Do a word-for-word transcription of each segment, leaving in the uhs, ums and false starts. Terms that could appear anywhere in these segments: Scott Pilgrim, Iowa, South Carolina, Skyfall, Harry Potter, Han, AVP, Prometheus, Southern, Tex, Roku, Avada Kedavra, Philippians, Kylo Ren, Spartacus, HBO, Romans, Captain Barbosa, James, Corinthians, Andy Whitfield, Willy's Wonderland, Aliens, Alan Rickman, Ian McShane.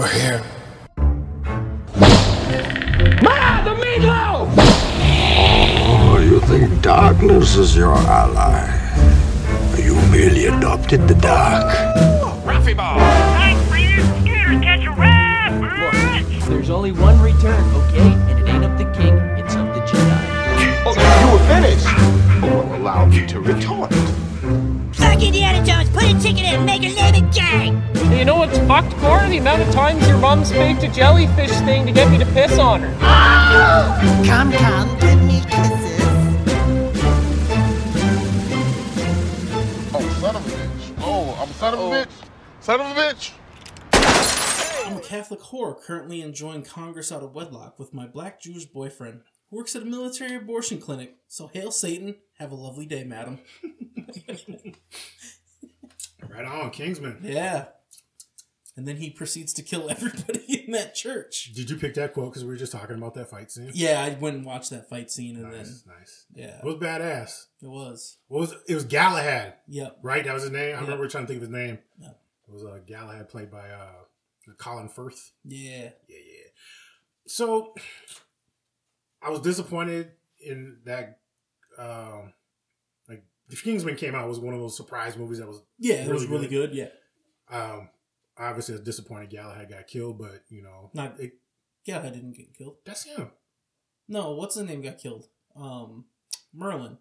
We're here. Ma, the meatloaf! Oh, you think darkness is your ally? You merely adopted the dark. Oh, Raffy Ball! Nice for you, Skinner, catch a rabbit! Look, there's only one return, okay? And it ain't up the king, it's up the Jedi. Okay, you were finished! Oh, well, allow me to retort. Fuck Indiana Jones, put a chicken in and make her lemon gang! You know what's fucked, Gordon? The amount of times your mum's faked a jellyfish thing to get me to piss on her. Oh! Come, come, give me kisses. Oh, son of a bitch. Oh, I'm son of a bitch. Son of a bitch. I'm a Catholic whore currently enjoying Congress out of wedlock with my black Jewish boyfriend who works at a military abortion clinic. So hail Satan. Have a lovely day, madam. Right on, Kingsman. Yeah. And then he proceeds to kill everybody in that church. Did you pick that quote because we were just talking about that fight scene? Yeah, I went and watched that fight scene. And nice, then, nice. Yeah. It was badass. It was. What was it? It was Galahad. Yep. Right? That was his name? I yep. remember trying to think of his name. Yep. It was uh, Galahad played by uh, Colin Firth. Yeah. Yeah, yeah. So, I was disappointed in that... Um, like, The Kingsman came out was one of those surprise movies that was Yeah, really it was really good. good, yeah. Um, obviously, I was disappointed Galahad got killed, but, you know... Not, it, Galahad didn't get killed. That's him. No, what's his name got killed? Um, Merlin.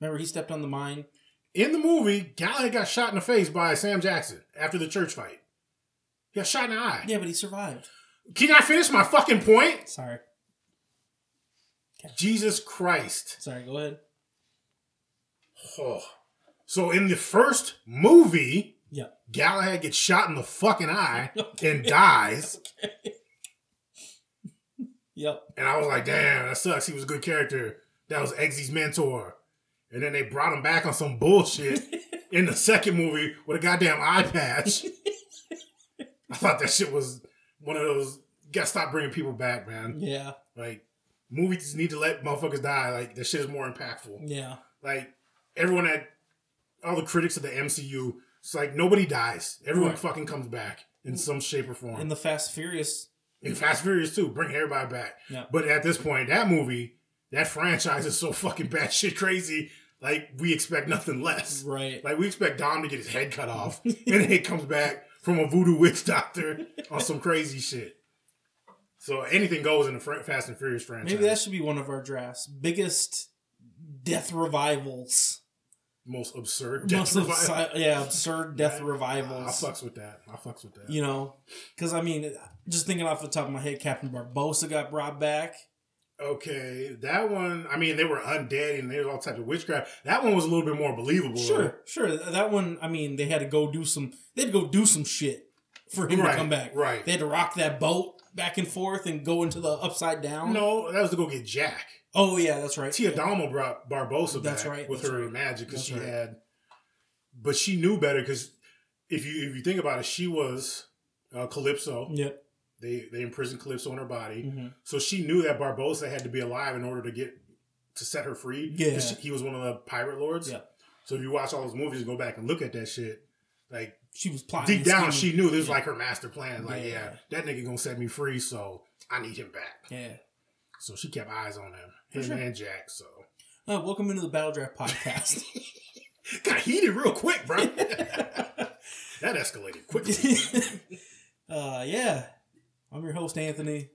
Remember, he stepped on the mine? In the movie, Galahad got shot in the face by Sam Jackson after the church fight. He got shot in the eye. Yeah, but he survived. Can I finish my fucking point? Sorry. Okay. Jesus Christ. Sorry, go ahead. Oh. So in the first movie, yeah. Galahad gets shot in the fucking eye okay. and dies. Okay. Yep. And I was like, damn, that sucks. He was a good character. That was Eggsy's mentor. And then they brought him back on some bullshit in the second movie with a goddamn eye patch. I thought that shit was one of those, you gotta stop bringing people back, man. Yeah. Like, movies need to let motherfuckers die. Like, that shit is more impactful. Yeah. Like, everyone at... All the critics of the M C U, it's like, nobody dies. Everyone right. fucking comes back in some shape or form. In the Fast Furious. In Fast Furious too. Bring everybody back. Yeah. But at this point, that movie, that franchise is so fucking batshit crazy. Like, we expect nothing less. Right. Like, we expect Dom to get his head cut off. And then he comes back from a voodoo witch doctor on some crazy shit. So anything goes in the Fast and Furious franchise. Maybe that should be one of our drafts. Biggest death revivals. Most absurd death Most revivals. Absi- yeah, absurd death yeah, revivals. I fucks with that. I fucks with that. You know? Because, I mean, just thinking off the top of my head, Captain Barbosa got brought back. Okay. That one, I mean, they were undead and there was all types of witchcraft. That one was a little bit more believable. Sure, right? sure. That one, I mean, they had to go do some, they had to go do some shit for him right, to come back. Right. They had to rock that boat back and forth and go into the upside down. No, that was to go get Jack. Oh yeah, that's right. Tia Dalma brought Barbosa that's back right, with that's her right. magic because she right. had, but she knew better because if you if you think about it, she was uh, Calypso. Yep. They they imprisoned Calypso in her body, mm-hmm. so she knew that Barbosa had to be alive in order to get to set her free. Yeah, she, he was one of the pirate lords. Yeah. So if you watch all those movies, go back and look at that shit. Like, she was plotting. Deep down, scheme. She knew this was yeah. like her master plan. Like, yeah. yeah, that nigga gonna set me free, so I need him back. Yeah. So she kept eyes on him, him sure. and Jack. So, uh, welcome into the Battle Draft podcast. Got heated real quick, bro. That escalated quickly. uh, yeah, I'm your host, Anthony.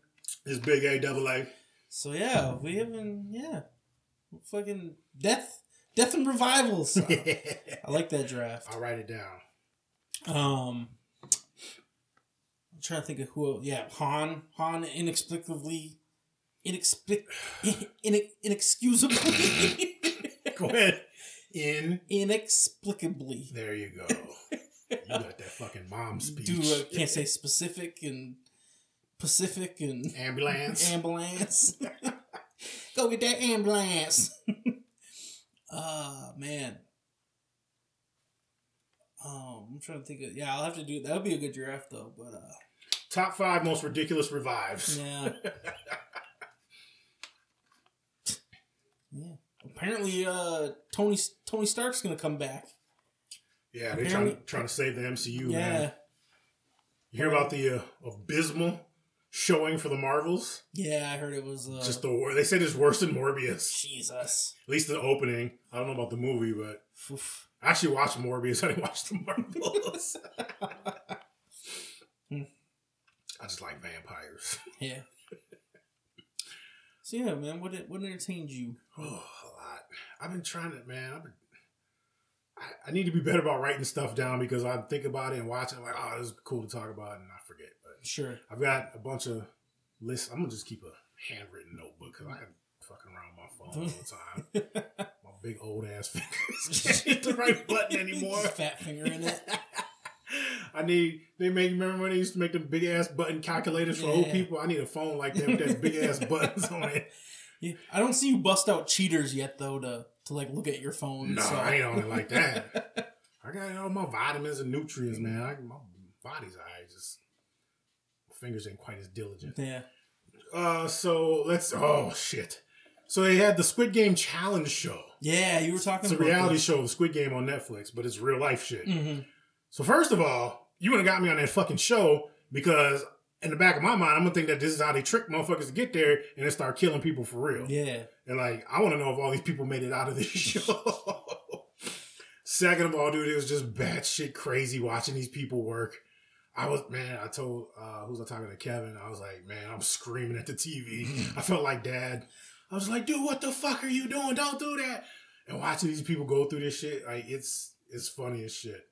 This big A double A. So yeah, we have been yeah, fucking death, death and revivals. So. I like that draft. I'll write it down. Um, I'm trying to think of who else. Yeah, Han. Han inexplicably, inexplic, in, in, inexcusably. Go ahead. In inexplicably. There you go. You got that fucking mom speech. Dude, I can't say specific and Pacific and ambulance. Ambulance. Go get that ambulance. Ah uh, man. Um, I'm trying to think of... Yeah, I'll have to do... That would be a good draft, though, but... Uh, Top five most ridiculous revives. Yeah. yeah. Apparently, uh, Tony Tony Stark's going to come back. Yeah, Apparently, they're trying, trying to save the M C U, yeah. man. You hear about the uh, abysmal showing for the Marvels? Yeah, I heard it was... Uh, just the They said it's worse than Morbius. Jesus. At least the opening. I don't know about the movie, but... Oof. I actually watched Morbius. I didn't watch the Marvels. I just like vampires. Yeah. So, yeah, man. What what entertained you? Oh, a lot. I've been trying to, man. I've been, I, I need to be better about writing stuff down because I think about it and watch it. I'm like, oh, this is cool to talk about, and I forget. But sure. I've got a bunch of lists. I'm going to just keep a handwritten notebook because I have fucking around my phone all the time. My big old ass fingers can't hit the right button anymore. Fat finger in it. I need, they make, remember when they used to make them big ass button calculators for yeah. old people? I need a phone like that with that big ass buttons on it. Yeah. I don't see you bust out cheaters yet though to, to like look at your phone. No, so. I ain't on it like that. I got all my vitamins and nutrients, man. I, my body's alright. Just my fingers ain't quite as diligent. Yeah. Uh, so let's, oh shit. So they had the Squid Game challenge show. Yeah, you were talking about It's a reality this. show of Squid Game on Netflix, but it's real life shit. Mm-hmm. So first of all, you would have got me on that fucking show because in the back of my mind, I'm going to think that this is how they trick motherfuckers to get there and then start killing people for real. Yeah. And like, I want to know if all these people made it out of this show. Second of all, dude, it was just batshit crazy watching these people work. I was, man, I told, uh, who was I talking to? Kevin. I was like, man, I'm screaming at the T V. I felt like dad. I was like, dude, what the fuck are you doing? Don't do that. And watching these people go through this shit, like it's, it's funny as shit.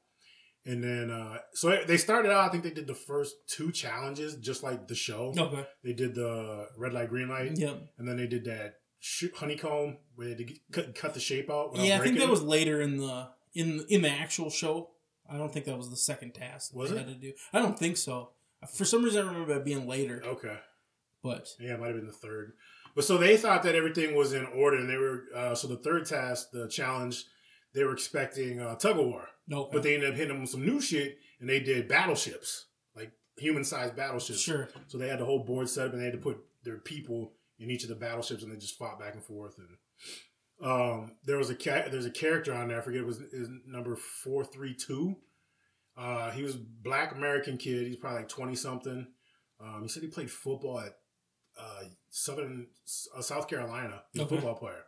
And then, uh, so they started out, I think they did the first two challenges, just like the show. Okay. They did the red light, green light. Yep. And then they did that sh- honeycomb where they did cut, cut the shape out. Yeah, I breaking. think that was later in the in in the actual show. I don't think that was the second task. Was they it? Had to do. I don't think so. For some reason, I remember that being later. Okay. But. Yeah, it might have been the third. But so they thought that everything was in order. And they were, uh, so the third task, the challenge, they were expecting uh, tug of war. No, okay. But they ended up hitting them with some new shit, and they did battleships, like human-sized battleships. Sure. So they had the whole board set up, and they had to put their people in each of the battleships, and they just fought back and forth. And um, there was a ca- there's a character on there. I forget it was, it was number four three two. Uh, he was a Black American kid. He's probably like twenty something. Um, he said he played football at uh, Southern uh, South Carolina. He's okay. a football player.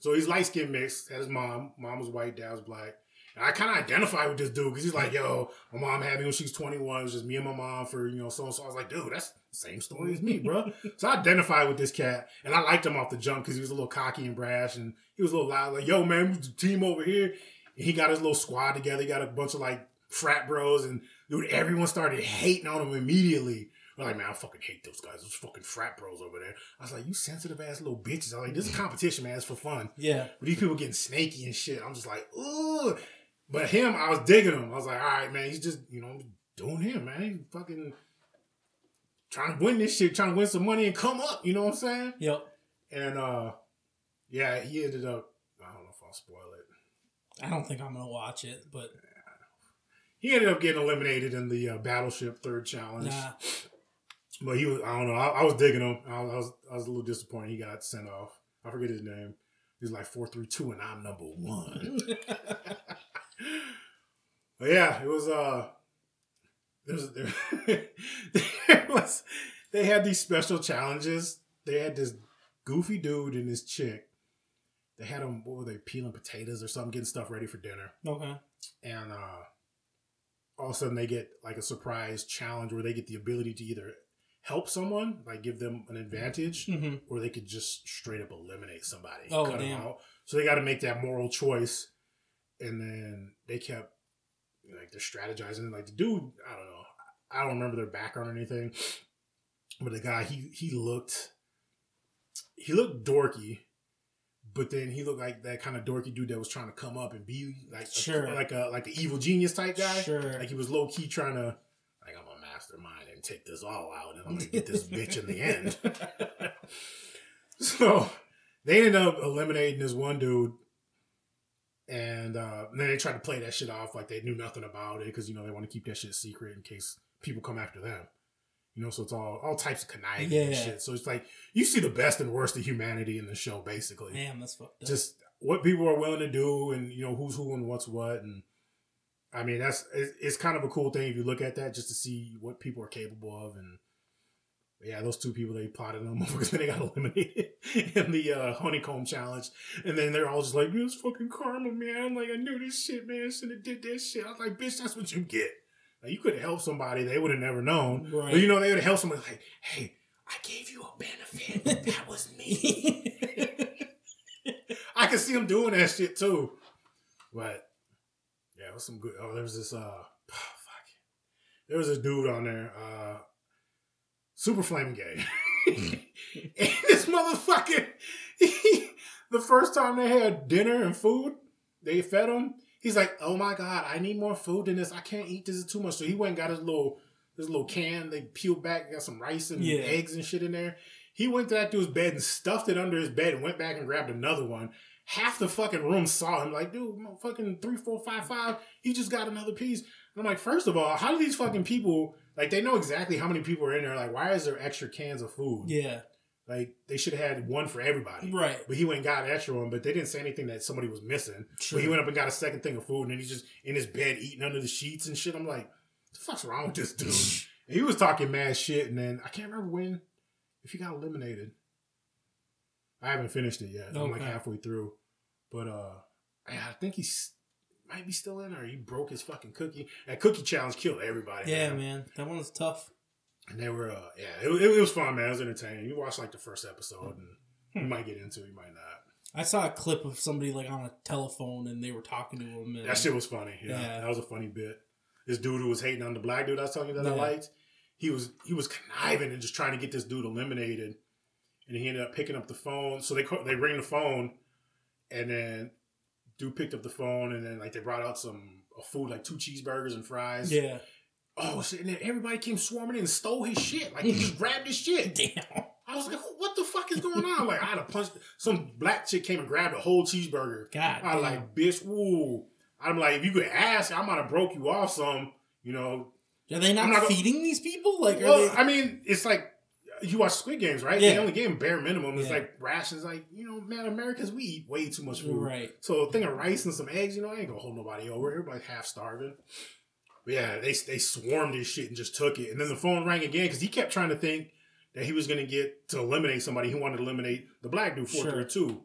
So he's light skin mixed. Had his mom. Mom was white. Dad was black. I kind of identify with this dude because he's like, yo, my mom had me when she was twenty-one. It was just me and my mom for, you know, so-and-so. I was like, dude, that's the same story as me, bro. So I identified with this cat, and I liked him off the jump because he was a little cocky and brash, and he was a little loud. Like, yo, man, we the team over here. And he got his little squad together. He got a bunch of, like, frat bros, and, dude, everyone started hating on him immediately. We're like, man, I fucking hate those guys. Those fucking frat bros over there. I was like, you sensitive ass little bitches. I was like, this is competition, man. It's for fun. Yeah. But these people getting snaky and shit. I'm just like, ooh. But him, I was digging him. I was like, all right, man, he's just, you know, doing him, man. He's fucking trying to win this shit, trying to win some money and come up. You know what I'm saying? Yep. And, uh, yeah, he ended up, I don't know if I'll spoil it. I don't think I'm going to watch it, but. Yeah, he ended up getting eliminated in the uh, Battleship third challenge. Nah. But he was, I don't know, I, I was digging him. I was, I was a little disappointed. He got sent off. I forget his name. He's like four three two and I'm number one. But yeah, it was, uh, there was, there, there was, they had these special challenges. They had this goofy dude and this chick. They had them, what were they, peeling potatoes or something, getting stuff ready for dinner. Okay. And uh, all of a sudden they get like a surprise challenge where they get the ability to either help someone, like give them an advantage, mm-hmm. or they could just straight up eliminate somebody. Oh, cut damn. Them out. So they got to make that moral choice. And then they kept, like, they're strategizing. Like, the dude, I don't know. I don't remember their background or anything. But the guy, he he looked, he looked dorky. But then he looked like that kind of dorky dude that was trying to come up and be, like, sure. a, like a like an evil genius type guy. Sure. Like, he was low-key trying to, like, I'm a mastermind and take this all out. And I'm going to get this bitch in the end. So, they ended up eliminating this one dude. And, uh, and then they tried to play that shit off like they knew nothing about it because, you know, they want to keep that shit secret in case people come after them. You know, so it's all all types of conniving yeah. and shit. So it's like, you see the best and worst of humanity in the show, basically. Damn, that's fucked up. Just what people are willing to do and, you know, who's who and what's what. And I mean, that's it's kind of a cool thing if you look at that, just to see what people are capable of. And yeah, those two people, they plotted them because they got eliminated in the uh, honeycomb challenge. And then they're all just like, "This fucking karma, man. Like, I knew this shit, man. I shouldn't have did this shit." I was like, "Bitch, that's what you get. Like, you could have helped somebody. They would have never known." Right. But, you know, they would have helped somebody like, "Hey, I gave you a benefit. That was me." I could see them doing that shit, too. But, yeah, it was some good. Oh, there was this, uh, oh, fuck. There was this dude on there, uh, Super Flaming Gay. And this motherfucker, he, the first time they had dinner and food, they fed him. He's like, "Oh my God, I need more food than this. I can't eat this, is too much." So he went and got his little, his little can. They peeled back, got some rice and yeah. eggs and shit in there. He went to that dude's bed and stuffed it under his bed and went back and grabbed another one. Half the fucking room saw him like, "Dude, fucking three, four, five, five. He just got another piece." And I'm like, first of all, how do these fucking people... Like, they know exactly how many people are in there. Like, why is there extra cans of food? Yeah. Like, they should have had one for everybody. Right. But he went and got an extra one, but they didn't say anything that somebody was missing. True. But he went up and got a second thing of food, and then he's just in his bed eating under the sheets and shit. I'm like, what the fuck's wrong with this dude? And he was talking mad shit, and then I can't remember when, if he got eliminated. I haven't finished it yet. Okay. I'm like halfway through. But uh, I think he's... might be still in, or he broke his fucking cookie. That cookie challenge killed everybody. Yeah, man. man. That one was tough. And they were, uh, yeah, it, it, it was fun, man. It was entertaining. You watched like the first episode, and hmm. you might get into it, you might not. I saw a clip of somebody like on a telephone, and they were talking to him. And that shit was funny. Yeah, yeah. That was a funny bit. This dude who was hating on the black dude I was talking about that yeah. I liked, he was, he was conniving and just trying to get this dude eliminated. And he ended up picking up the phone. So they, they ring the phone, and then... Dude picked up the phone, and then like they brought out some uh, food, like two cheeseburgers and fries. Yeah. Oh, so, and then everybody came swarming in and stole his shit. Like, he just grabbed his shit. Damn. I was like, what the fuck is going on? Like, I had a punch. Some black chick came and grabbed a whole cheeseburger. God. I was like, bitch, woo. I'm like, if you could ask, I might have broke you off some, you know. Are they not, not feeding gonna... these people? Like, well, are they... I mean, it's like, you watch Squid Games, right? Yeah. They only gave them bare minimum. It's yeah. like rations. Like, you know, man, Americans, we eat way too much food. Right. So a thing of rice and some eggs, you know, I ain't gonna hold nobody over. Everybody's half starving. But yeah, they they swarmed this shit and just took it. And then the phone rang again because he kept trying to think that he was gonna get to eliminate somebody. He wanted to eliminate the black dude four three two sure.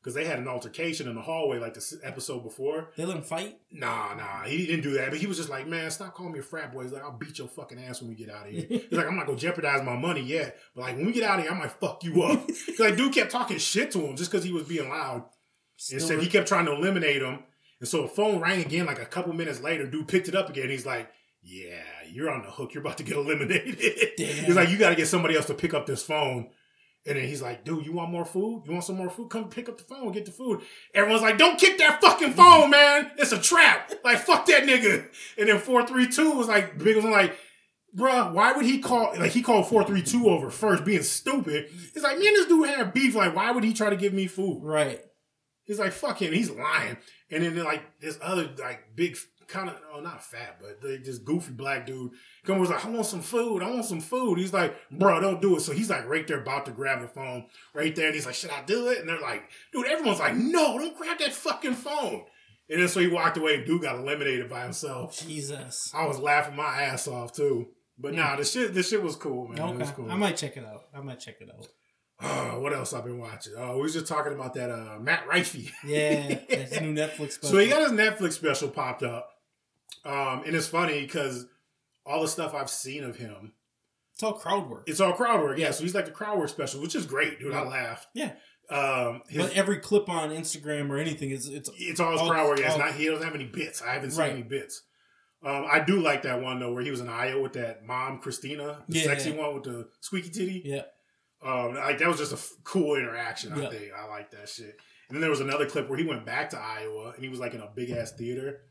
because they had an altercation in the hallway like the episode before. They let him fight? Nah, nah, he didn't do that. But he was just like, "Man, stop calling me a frat boy." He's like, "I'll beat your fucking ass when we get out of here." He's like, "I'm not gonna jeopardize my money yet, but like when we get out of here, I might fuck you up." Like, dude kept talking shit to him just because he was being loud. Still and said he kept trying to eliminate him. And so the phone rang again like a couple minutes later. Dude picked it up again. He's like, "Yeah, you're on the hook. You're about to get eliminated." He's like, "You got to get somebody else to pick up this phone." And then he's like, "Dude, you want more food? You want some more food? Come pick up the phone, get the food." Everyone's like, "Don't kick that fucking phone, man. It's a trap. Like, fuck that nigga." And then four three two was like, the big one like, "Bruh, why would he call?" Like, he called four three two over first, being stupid. He's like, "Man, this dude had beef. Like, why would he try to give me food?" Right. He's like, "Fuck him. He's lying." And then like this other like big kind of, oh, not fat, but they just goofy black dude come was like, "I want some food. I want some food." He's like, "Bro, don't do it." So he's like right there about to grab the phone right there. And he's like, "Should I do it?" And they're like, dude, everyone's like, "No, don't grab that fucking phone." And then so he walked away and dude got eliminated by himself. Jesus. I was laughing my ass off too. But yeah. nah, this shit, this shit was cool, man. Okay. It was cool. I might check it out. I might check it out. Oh, what else I've been watching? Oh, we was just talking about that uh, Matt Rifey. Yeah, that's new Netflix special. So he got his Netflix special popped up. Um, and it's funny because all the stuff I've seen of him. It's all crowd work. It's all crowd work, yeah. So he's like the crowd work special, which is great, dude. Yeah. I laughed. Yeah. Um, his, but every clip on Instagram or anything, is it's it's all his all, crowd work. Yeah, it's not, he doesn't have any bits. I haven't seen right. any bits. Um, I do like that one, though, where he was in Iowa with that mom, Christina, the yeah, sexy yeah. one with the squeaky titty. Yeah. Um, like, that was just a f- cool interaction, I yeah. think. I like that shit. And then there was another clip where he went back to Iowa, and he was like in a big-ass theater.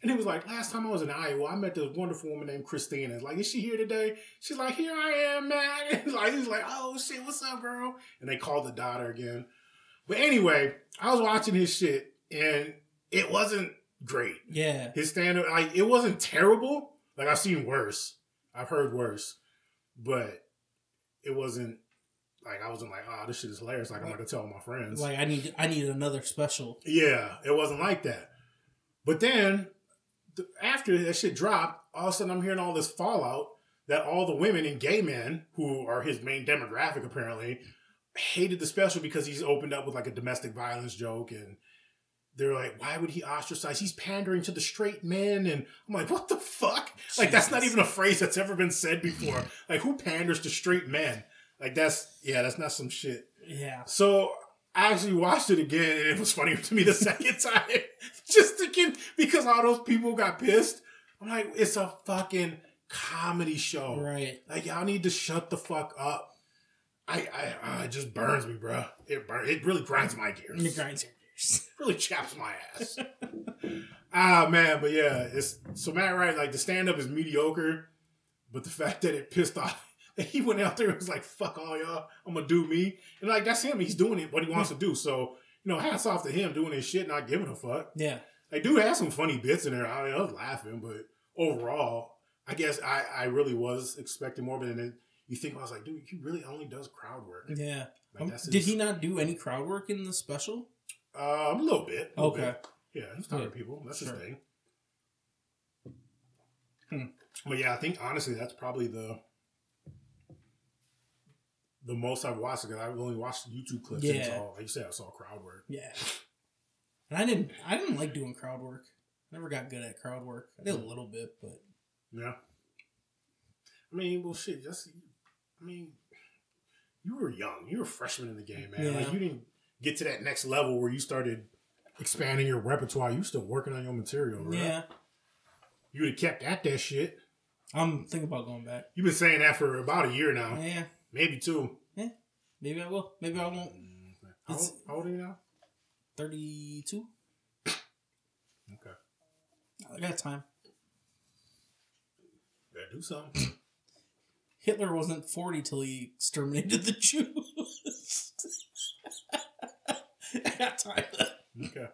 And he was like, "Last time I was in Iowa, I met this wonderful woman named Christina. Like, is she here today?" She's like, "Here I am, man." And like, he's like, "Oh, shit, what's up, girl?" And they called the daughter again. But anyway, I was watching his shit, and it wasn't great. Yeah. His stand-up, like, it wasn't terrible. Like, I've seen worse. I've heard worse. But it wasn't, like, I wasn't like, "Oh, this shit is hilarious. Like, I'm not going to tell my friends." Like, I need, I need another special. Yeah, it wasn't like that. But then... the, after that shit dropped, all of a sudden I'm hearing all this fallout that all the women and gay men, who are his main demographic apparently, hated the special because he's opened up with like a domestic violence joke, and they're like, why would he ostracize? He's pandering to the straight men. And I'm like, what the fuck? Jesus. Like, that's not even a phrase that's ever been said before. Like, who panders to straight men? Like, that's, yeah, that's not some shit. Yeah. So I actually watched it again, and it was funnier to me the second time. Just thinking, because all those people got pissed. I'm like, it's a fucking comedy show. Right. Like, y'all need to shut the fuck up. I, I, uh, it just burns me, bro. It burns. It really grinds my gears. It grinds your gears. It really chaps my ass. Ah, man, but yeah, it's so Matt Wright, like, the stand-up is mediocre, but the fact that it pissed off, he went out there and was like, fuck all y'all, I'm gonna do me. And like, that's him. He's doing it, what he wants to do. So, you know, hats off to him doing his shit, not giving a fuck. Yeah. Like, dude had some funny bits in there. I mean, I was laughing, but overall, I guess I, I really was expecting more, but then it, you think, I was like, dude, he really only does crowd work. Yeah. Like, that's his... Did he not do any crowd work in the special? Um, a little bit. A little okay. Bit. Yeah, he's talking to people. That's sure. his thing. Hmm. But yeah, I think, honestly, that's probably the the most I've watched, because I've only watched YouTube clips. Yeah. And it's all, like you said, I saw crowd work. Yeah. And I didn't, I didn't like doing crowd work. I never got good at crowd work. I did a little bit, but... Yeah. I mean, well, shit, just... I mean, you were young. You were a freshman in the game, man. Yeah. Like, you didn't get to that next level where you started expanding your repertoire. You were still working on your material, right? Yeah. You would have kept at that shit. I'm thinking about going back. You've been saying that for about a year now. Yeah. Maybe two. Yeah. Maybe I will. Maybe I won't. How old, how old are you now? thirty-two. Okay. I got time. Better do something. Hitler wasn't forty till he exterminated the Jews. I got time. Okay.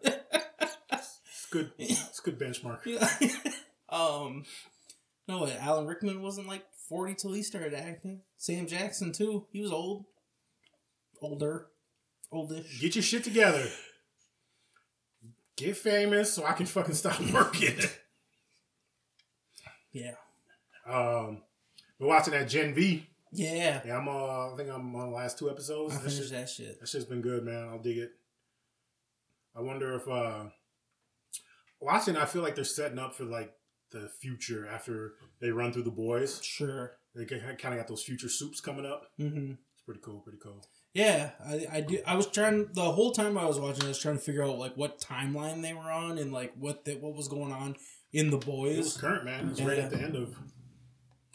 It's good. It's good benchmark. Yeah. Um, no, Alan Rickman wasn't like forty till he started acting. Sam Jackson too. He was old, older, oldish. Get your shit together. Get famous, so I can fucking stop working. Yeah. Um. We're watching that Gen V. Yeah. Yeah, I'm, uh, I think I'm on the last two episodes. I finished that shit. That shit's been good, man. I'll dig it. I wonder if... Uh, watching, I feel like they're setting up for, like, the future after they run through The Boys. Sure. They kind of got those future soups coming up. Mm-hmm. It's pretty cool, pretty cool. Yeah, I, I do. I was trying... The whole time I was watching, I was trying to figure out, like, what timeline they were on and, like, what the, what was going on in The Boys. It was current, man. It was right yeah. at the end of...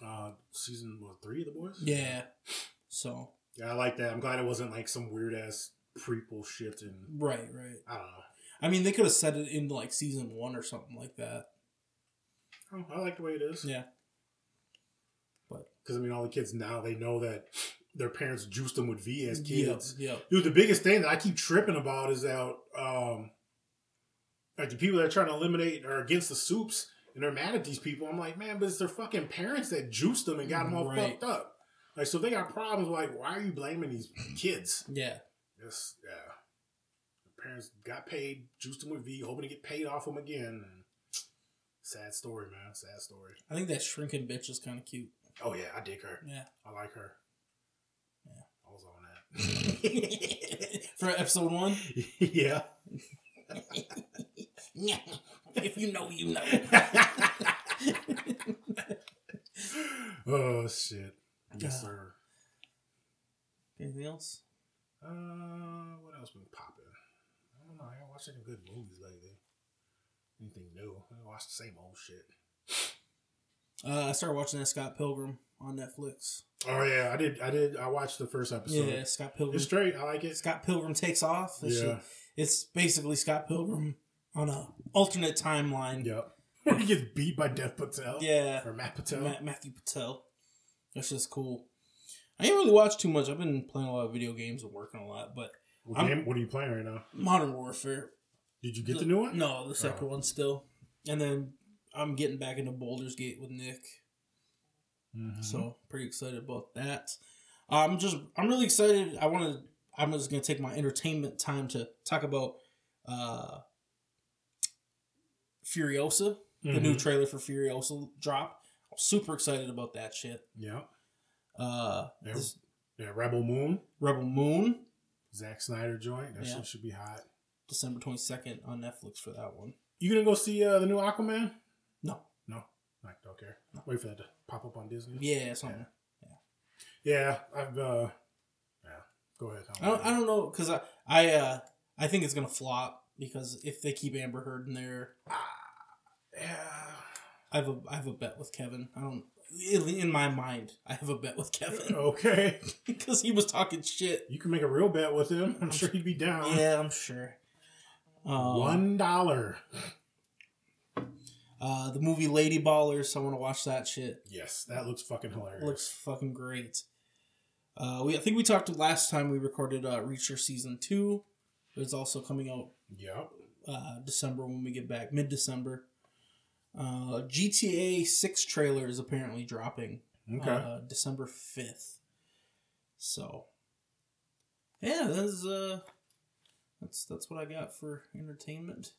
Uh, season what, three of The Boys? Yeah. So. Yeah, I like that. I'm glad it wasn't like some weird ass prequel shit. And right, right. I don't know. I mean, they could have set it into like season one or something like that. Oh, I like the way it is. Yeah. But because I mean, all the kids now, they know that their parents juiced them with V as kids. Yeah. Yep. Dude, the biggest thing that I keep tripping about is that um, like the people that are trying to eliminate or against the soups. And they're mad at these people. I'm like, man, but it's their fucking parents that juiced them and got them all right. fucked up. Like, so they got problems. Like, why are you blaming these kids? Yeah. Yes, yeah. Their parents got paid, juiced them with V, hoping to get paid off them again. Sad story, man. Sad story. I think that shrinking bitch is kind of cute. Oh, yeah. I dig her. Yeah. I like her. Yeah. I was on that. For episode one? Yeah. Yeah. If you know, you know. Oh, shit. Yes, uh, sir. Anything else? Uh, what else been popping? I don't know. I haven't watched any good movies lately. Anything new? I watched the same old shit. Uh, I started watching that Scott Pilgrim on Netflix. Oh, yeah. I did. I did. I watched the first episode. Yeah, Scott Pilgrim. It's straight. I like it. Scott Pilgrim Takes Off. It's yeah. Shit. It's basically Scott Pilgrim on a alternate timeline. Yep. Where he gets beat by Dev Patel. Yeah. Or Matt Patel. Ma- Matthew Patel. That's just cool. I ain't really watched too much. I've been playing a lot of video games and working a lot, but... What, game, what are you playing right now? Modern Warfare. Did you get the, the new one? No, the second oh. one still. And then I'm getting back into Baldur's Gate with Nick. Mm-hmm. So, pretty excited about that. I'm just... I'm really excited. I want to... I'm just going to take my entertainment time to talk about... Uh, Furiosa. Mm-hmm. The new trailer for Furiosa dropped. I'm super excited about that shit. Yeah. Uh, yeah. This, yeah, Rebel Moon. Rebel Moon. Zack Snyder joint. That yeah. shit should be hot. December twenty-second on Netflix for that one. You gonna go see uh, the new Aquaman? No. No? I don't care. No. Wait for that to pop up on Disney. Yeah, something. Yeah. Yeah, I've... Uh, yeah. Go ahead. I don't, I don't know, because I I, uh, I think it's gonna flop, because if they keep Amber Heard in there... Ah, yeah. I have a I have a bet with Kevin. I don't... In my mind, I have a bet with Kevin. Okay. Because he was talking shit. You can make a real bet with him. I'm sure he'd be down. Yeah, I'm sure. Um, One dollar. Uh, the movie Lady Ballers. I want to watch that shit. Yes, that looks fucking hilarious. Looks fucking great. Uh, we I think we talked last time we recorded uh, Reacher Season two. It's also coming out Yep. Uh, December when we get back. Mid-December. Uh, G T A six trailer is apparently dropping okay. uh, December fifth. So, yeah, that's uh, that's that's what I got for entertainment.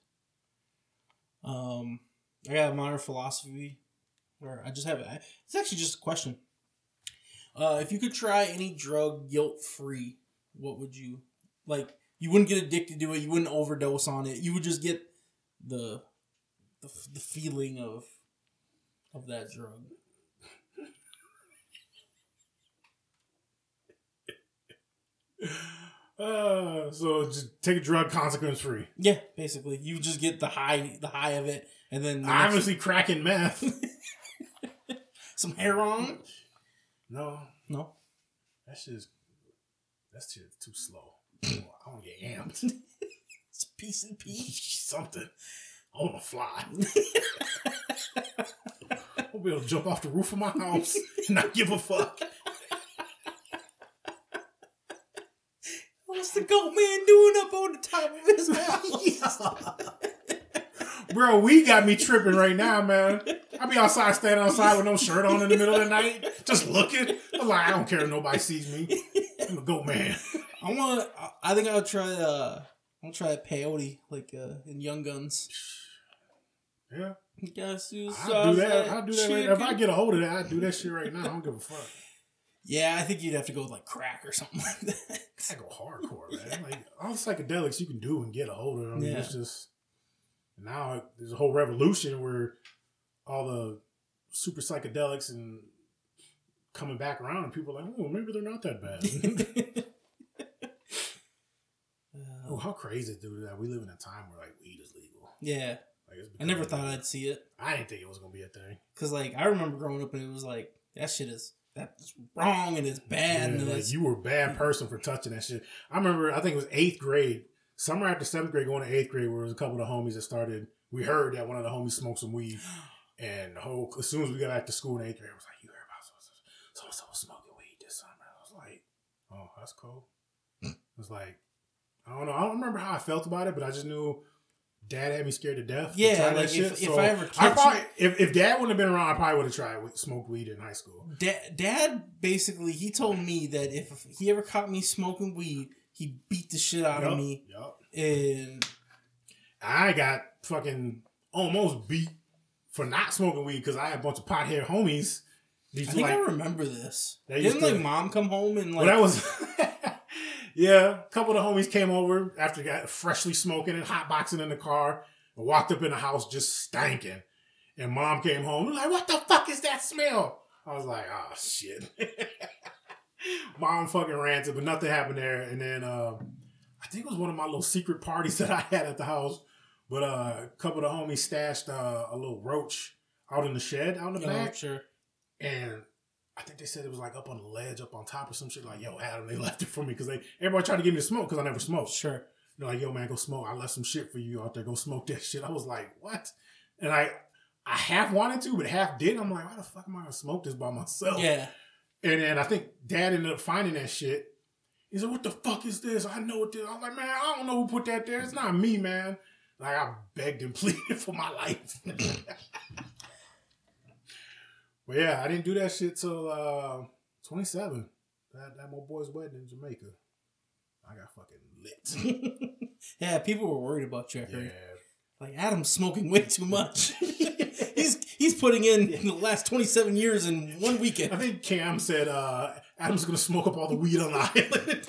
Um, I got Modern Philosophy, or I just have it. It's actually just a question. Uh, if you could try any drug guilt free, what would you like? You wouldn't get addicted to it. You wouldn't overdose on it. You would just get the. The feeling of of that drug. uh, so just take a drug consequence free. Yeah, basically, you just get the high, the high of it, and then the obviously crack and meth, some heroin. No, no, that shit is that shit is too slow. I want to get amped. It's P C P, something. I want to fly. I'll be able to jump off the roof of my house and not give a fuck. What's the goat man doing up on the top of his house? Bro, we got me tripping right now, man. I be outside, standing outside with no shirt on in the middle of the night, just looking. I'm like, I don't care if nobody sees me. I'm a goat man. I want. I think I'll try. Uh, I'll try a peyote, like uh, in Young Guns. Yeah. Guess who's I'll do that. I'll do that right now. If I get a hold of that, I'll do that shit right now. I don't give a fuck. Yeah, I think you'd have to go with like crack or something like that. I go hardcore, man. Yeah. Like all the psychedelics you can do and get a hold of. I mean, yeah. It's just now there's a whole revolution where all the super psychedelics and coming back around and people are like, oh, maybe they're not that bad. Oh, how crazy, dude, that we live in a time where, like, weed is legal. Yeah. Like, it's I never thought I'd see it. I didn't think it was going to be a thing. Because, like, I remember growing up and it was like, that shit is that's wrong and it's bad. Yeah, and like, you were a bad person for touching that shit. I remember, I think it was eighth grade, summer after seventh grade, going to eighth grade, where there was a couple of the homies that started, we heard that one of the homies smoked some weed. And the whole, as soon as we got back to school in eighth grade, it was like, you heard about so-and-so smoking weed this summer. I was like, oh, that's cool. It was like, I don't know. I don't remember how I felt about it, but I just knew Dad had me scared to death. Yeah, to like that if, shit. So if I ever I probably, you, if, if Dad wouldn't have been around, I probably would have tried smoked weed in high school. Dad, Dad basically, he told me that if he ever caught me smoking weed, he beat the shit out yep, of me. Yep. And I got fucking almost beat for not smoking weed because I had a bunch of pothead homies. I think like, I remember this. Didn't to, like mom come home and like... Well, that was... Yeah, a couple of the homies came over after got freshly smoking and hotboxing in the car and walked up in the house just stankin'. And mom came home like, what the fuck is that smell? I was like, oh, shit. Mom fucking ranted, but nothing happened there. And then uh, I think it was one of my little secret parties that I had at the house. But uh, a couple of the homies stashed uh, a little roach out in the shed, out in the yeah, back. Sure. And... I think they said it was like up on the ledge, up on top or some shit. Like, yo, Adam, they left it for me because they everybody tried to give me a smoke because I never smoked. Sure. They're like, yo, man, go smoke. I left some shit for you out there. Go smoke that shit. I was like, what? And I, I half wanted to, but half didn't. I'm like, why the fuck am I gonna smoke this by myself? Yeah. And then I think Dad ended up finding that shit. He said, what the fuck is this? I know what this. I was like, man, I don't know who put that there. It's not me, man. Like I begged and pleaded for my life. But yeah, I didn't do that shit till uh, twenty-seven. That that my boy's wedding in Jamaica. I got fucking lit. Yeah, people were worried about you. I heard. Yeah. Like, Adam's smoking way too much. he's putting in yeah. the last twenty-seven years in one weekend. I think Cam said uh, Adam's going to smoke up all the weed on the island.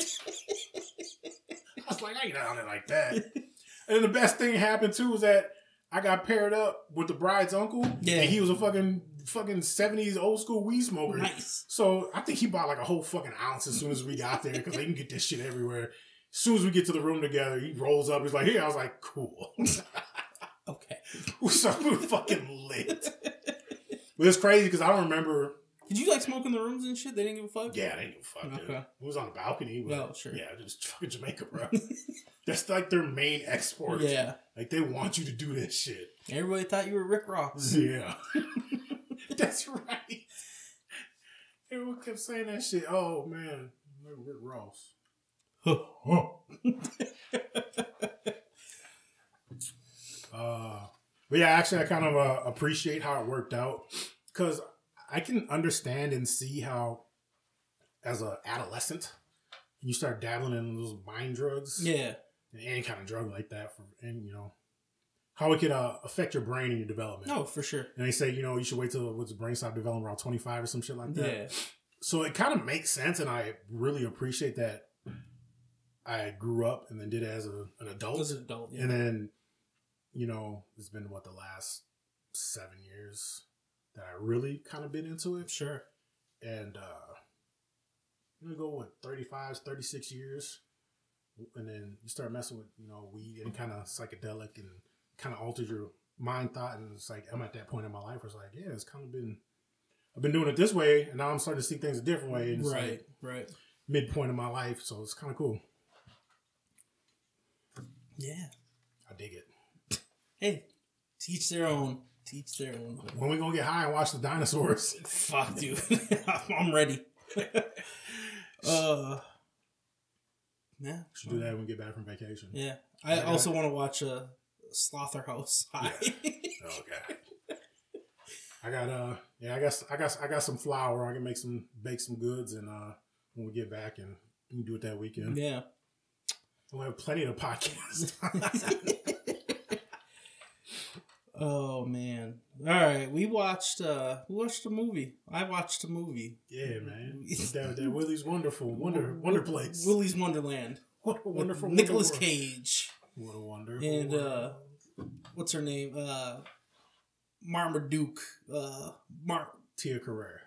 I was like, I ain't on it like that. And the best thing happened too was that I got paired up with the bride's uncle, yeah. and he was a fucking fucking seventies old school weed smoker. Nice. So I think he bought like a whole fucking ounce as soon as we got there because they can get this shit everywhere. As soon as we get to the room together, he rolls up. He's like, "Here." I was like, "Cool." Okay. So we were fucking lit. But it's crazy because I don't remember. Did you like smoke in the rooms and shit? They didn't give a fuck? Yeah, they didn't give a fuck, dude. Okay. It was on the balcony. But, well, sure. Yeah, just fucking Jamaica, bro. That's like their main export. Yeah. Like, they want you to do this shit. Everybody thought you were Rick Ross. Yeah. That's right. Everyone kept saying that shit. Oh, man. I'm Rick Ross. uh, but yeah, actually, I kind of uh, appreciate how it worked out. Because I can understand and see how, as an adolescent, you start dabbling in those mind drugs. Yeah. And any kind of drug like that. For, and, you know, how it could uh, affect your brain and your development. No, for sure. And they say, you know, you should wait till the brain stops developing around twenty-five or some shit like that. Yeah. So it kind of makes sense, and I really appreciate that I grew up and then did it as a, an adult. As an adult, yeah. And then, you know, it's been, what, the last seven years? That I really kind of been into it. Sure. And uh, I'm going to go with thirty-five, thirty-six years. And then you start messing with, you know, weed and kind of psychedelic and kind of alters your mind thought. And it's like, I'm at that point in my life where it's like, yeah, it's kind of been, I've been doing it this way. And now I'm starting to see things a different way. And it's right, like right. midpoint of my life. So it's kind of cool. Yeah. I dig it. Hey, teach their own. Teach their own. When we gonna get high and watch the dinosaurs? Fuck, dude. I'm ready. uh, yeah. Should do that when we get back from vacation. Yeah. I yeah. also want to watch a uh, Slaughterhouse High. Yeah. Oh god. I got uh yeah I got I got I got some flour. I can make some bake some goods and uh when we get back and we can do it that weekend. Yeah. We'll have plenty of podcasts. Oh man! All right, we watched. Uh, we watched a movie. I watched a movie. Yeah, man. that that Willy's Wonderful Wonder Wonder Place. Willy's Wonderland. What a wonderful Nicolas Cage. What a wonderful. And uh, what's her name? Uh, Marmaduke. Uh, Mar. Tia Carrere.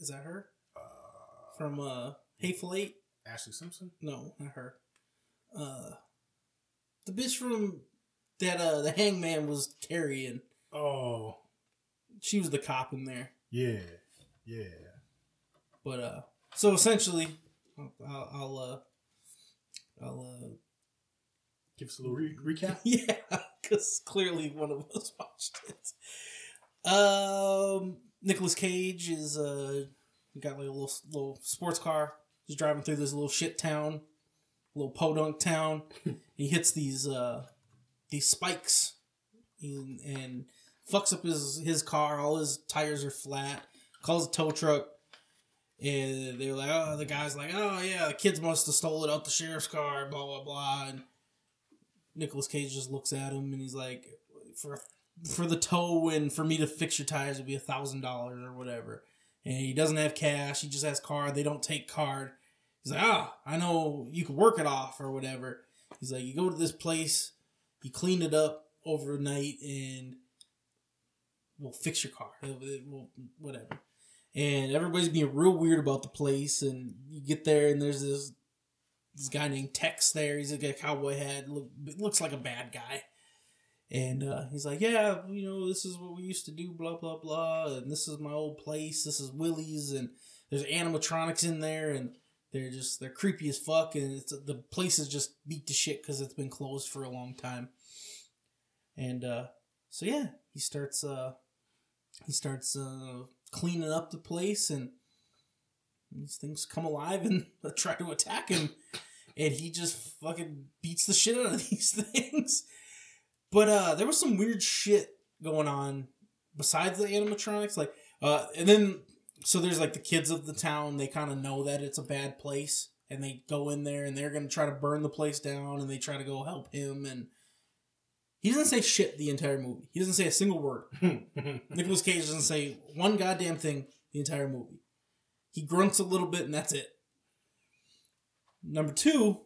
Is that her? Uh, From uh, Hateful Eight. Ashley Simpson. No, not her. Uh, the bitch from. That uh, the hangman was carrying. Oh. She was the cop in there. Yeah. Yeah. But, uh, so essentially, I'll, I'll uh, I'll, uh, give us a little re- recap? Yeah, because clearly one of us watched it. Um, Nicolas Cage is, uh, got like a little, little sports car. He's driving through this little shit town, little podunk town. He hits these, uh, these spikes and, and fucks up his, his car. All his tires are flat. Calls a tow truck. And they're like, oh, the guy's like, oh, yeah, the kids must have stole it out the sheriff's car, blah, blah, blah. And Nicolas Cage just looks at him and he's like, for for the tow and for me to fix your tires would be a thousand dollars or whatever. And he doesn't have cash. He just has card. They don't take card. He's like, ah, I know you can work it off or whatever. He's like, you go to this place. You clean it up overnight and we'll fix your car. We'll, whatever. And everybody's being real weird about the place. And you get there and there's this this guy named Tex there. He's like a cowboy hat. Look, looks like a bad guy. And uh, he's like, yeah, you know, this is what we used to do, blah, blah, blah. And this is my old place. This is Willy's. And there's animatronics in there. And They're just, they're creepy as fuck, and it's, the place is just beat to shit because it's been closed for a long time. And, uh, so yeah, he starts, uh, he starts, uh, cleaning up the place, and these things come alive and try to attack him, and he just fucking beats the shit out of these things. But, uh, there was some weird shit going on besides the animatronics, like, uh, and then... So there's like the kids of the town, they kind of know that it's a bad place and they go in there and they're going to try to burn the place down and they try to go help him and He doesn't say shit the entire movie. He doesn't say a single word. Nicolas Cage doesn't say one goddamn thing the entire movie. He grunts a little bit and that's it. Number two,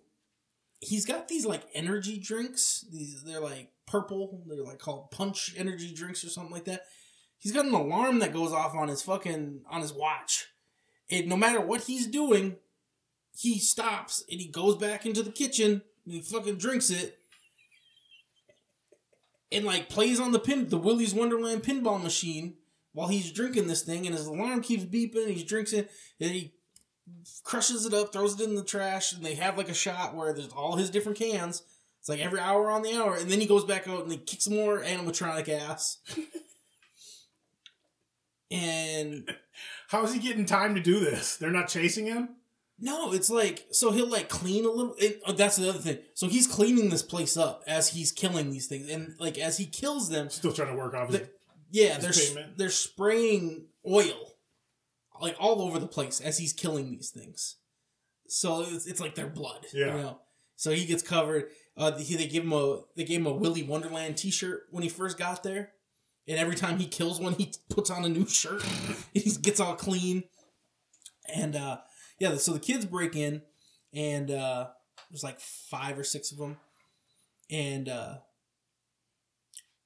he's got these like energy drinks. These They're like purple. They're like called punch energy drinks or something like that. He's got an alarm that goes off on his fucking, on his watch. And no matter what he's doing, he stops and he goes back into the kitchen and he fucking drinks it. And like plays on the pin, the Willy's Wonderland pinball machine while he's drinking this thing. And his alarm keeps beeping and he drinks it and he crushes it up, throws it in the trash, and they have like a shot where there's all his different cans. It's like every hour on the hour. And then he goes back out and he kicks more animatronic ass. And how is he getting time to do this? They're not chasing him? No, it's like, so he'll like clean a little. It, oh, that's the other thing. So he's cleaning this place up as he's killing these things. And like, as he kills them. Still trying to work off his, yeah, his they're, they're spraying oil like all over the place as he's killing these things. So it's, it's like their blood. Yeah. You know? So he gets covered. Uh, he, they give him a, they gave him a Willy Wonderland t-shirt when he first got there. And every time he kills one, he puts on a new shirt. He gets all clean. And, uh, yeah, so the kids break in. And uh, there's like five or six of them. And uh,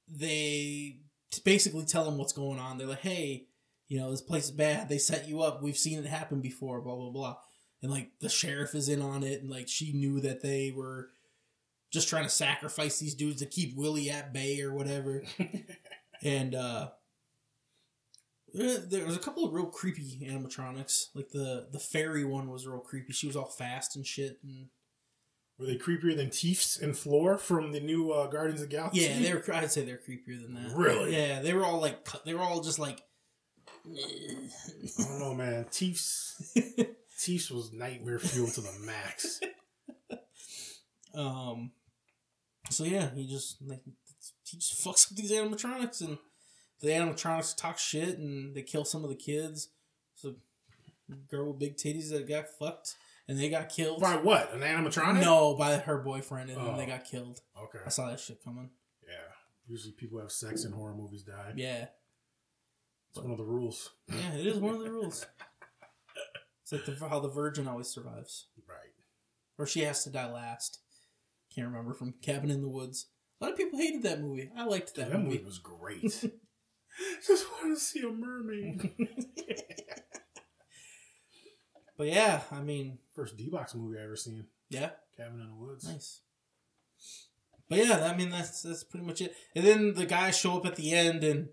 they basically tell him what's going on. They're like, hey, you know, this place is bad. They set you up. We've seen it happen before, blah, blah, blah. And, like, the sheriff is in on it. And, like, she knew that they were just trying to sacrifice these dudes to keep Willy at bay or whatever. And uh, there was a couple of real creepy animatronics. Like the, the fairy one was real creepy. She was all fast and shit. And were they creepier than Teefs and Floor from the new uh, Guardians of the Galaxy? Yeah, they were. I'd say they're creepier than that. Really? Yeah, they were all like they were all just like. I don't know, man. Teefs, Teefs was nightmare fuel to the max. Um. So yeah, he just like. He just fucks up these animatronics, and the animatronics talk shit, and they kill some of the kids. So, girl with big titties that got fucked, and they got killed. By what? An animatronic? No, by her boyfriend, and oh. then they got killed. Okay. I saw that shit coming. Yeah. Usually people have sex in horror movies die. Yeah. It's but, one of the rules. Yeah, it is one of the rules. It's like the, how the virgin always survives. Right. Or she has to die last. Can't remember from Cabin in the Woods. A lot of people hated that movie. I liked that, that movie. That movie was great. Just wanted to see a mermaid. But yeah, I mean... First D-Box movie I ever seen. Yeah? Cabin in the Woods. Nice. But yeah, I mean, that's that's pretty much it. And then the guys show up at the end and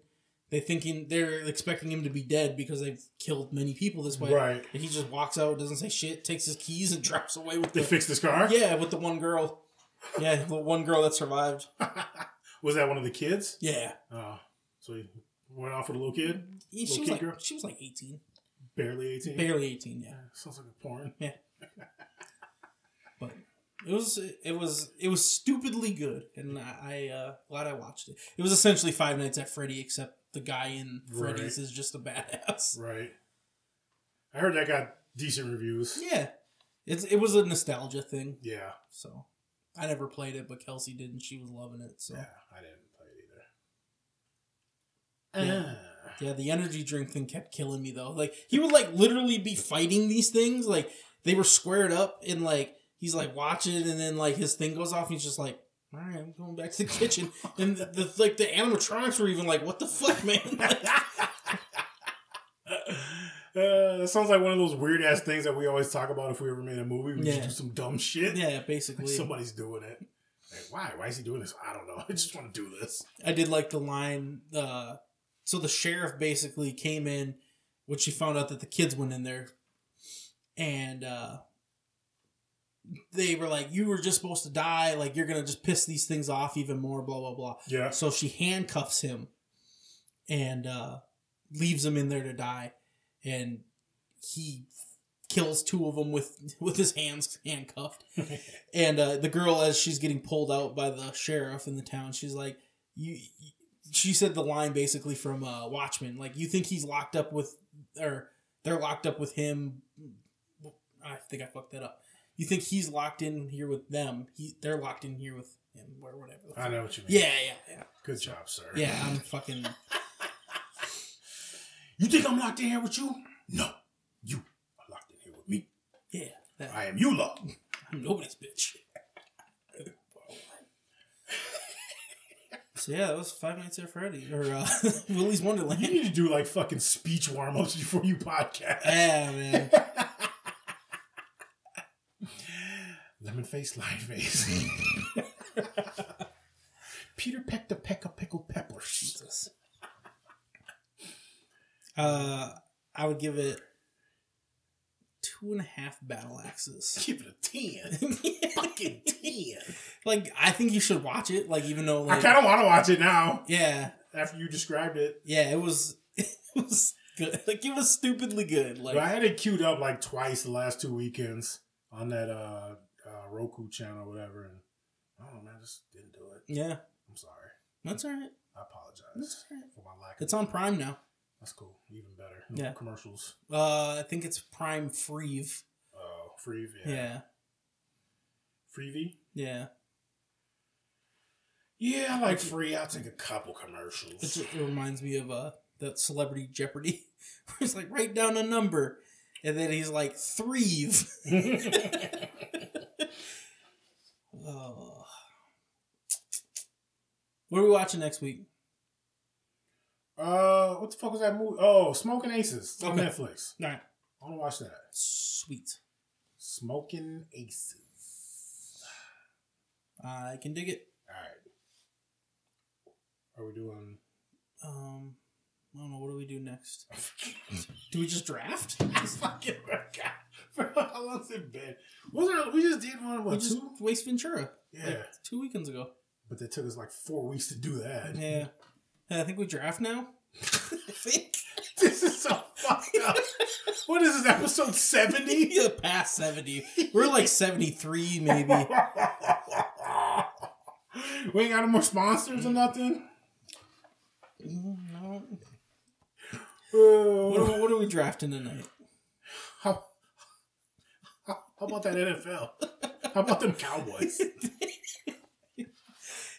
they thinking, they're expecting him to be dead because they've killed many people this way. Right. And he just walks out, doesn't say shit, takes his keys and drops away with they the... They fixed his car? Yeah, with the one girl. Yeah, the one girl that survived. Was that one of the kids? Yeah. Oh, so he went off with a little kid? Yeah, little she, was kid like, girl? she was like eighteen. Barely eighteen? Barely eighteen, yeah. yeah sounds like a porn. Yeah. But it was it was, it was stupidly good, and I, I uh, glad I watched it. It was essentially Five Nights at Freddy, except the guy in Freddy's right. is just a badass. Right. I heard that got decent reviews. Yeah. It's, it was a nostalgia thing. Yeah. So... I never played it, but Kelsey did, and she was loving it. So. Yeah, I didn't play it either. Yeah. Ah. yeah, the energy drink thing kept killing me, though. Like, he would, like, literally be fighting these things. Like, they were squared up, and, like, he's, like, watching, and then, like, his thing goes off, and he's just like, all right, I'm going back to the kitchen. And, the, the like, the animatronics were even like, what the fuck, man? Uh, that sounds like one of those weird ass things that we always talk about. If we ever made a movie, we yeah. just do some dumb shit. Yeah, basically, like somebody's doing it. Like, why? Why is he doing this? I don't know. I just want to do this. I did like the line. Uh, so the sheriff basically came in when she found out that the kids went in there, and uh, they were like, "You were just supposed to die. Like you're gonna just piss these things off even more." Blah blah blah. Yeah. So she handcuffs him and uh, leaves him in there to die. And he kills two of them with, with his hands handcuffed. And uh, the girl, as she's getting pulled out by the sheriff in the town, she's like, "You." you she said the line basically from uh, Watchmen, like, "You think he's locked up with, or they're locked up with him." I think I fucked that up. "You think he's locked in here with them? He, they're locked in here with him or whatever. I know what you mean. Yeah, yeah, yeah. Good so, job, sir. Yeah, I'm fucking... You think I'm locked in here with you? No. You are locked in here with me. Yeah. That... I am you lot. I'm nobody's bitch. So yeah, that was Five Nights at Freddy's or uh, Willy's Wonderland. You need to do like fucking speech warm-ups before you podcast. Yeah, man. Lemon face, lion face. Peter pecked a peck of pickled peppers. Jesus. Uh, I would give it two and a half battle axes. Give it a ten. Fucking ten. Like, I think you should watch it. Like, even though like, I kind of want to watch it now. Yeah. After you described it. Yeah, it was it was good. Like, it was stupidly good. Like, but I had it queued up like twice the last two weekends on that uh, uh Roku channel, or whatever. And I don't know, man, I just didn't do it. Yeah. I'm sorry. That's all right. I apologize. That's all right. For my lack. It's of on time. Prime now. That's cool. Even better. No yeah. Commercials. Uh, I think it's Prime Freeve. Oh, uh, Freeve, yeah. Yeah. Freevee? Yeah. Yeah, I like Free. I'll take a couple commercials. It's, it reminds me of uh, that Celebrity Jeopardy. It's like, write down a number. And then he's like, Threeve. Oh. What are we watching next week? Uh, what the fuck was that movie? Oh, Smokin' Aces. It's on okay. Netflix. All right. I want to watch that. Sweet. Smokin' Aces. I can dig it. All right. Are we doing... Um, I don't know. What do we do next? Do we just draft? I fucking forgot. How long's it been? Wasn't it, we just did one, what, we just two? Waste Ventura. Yeah. Like two weekends ago. But that took us like four weeks to do that. Yeah. I think we draft now. I think. This is so fucked up. What is this, episode seventy? Yeah, past seventy. We're like seventy-three, maybe. We ain't got no more sponsors or nothing? No. Uh, what, are, what are we drafting tonight? How, how, how about that N F L? How about them Cowboys?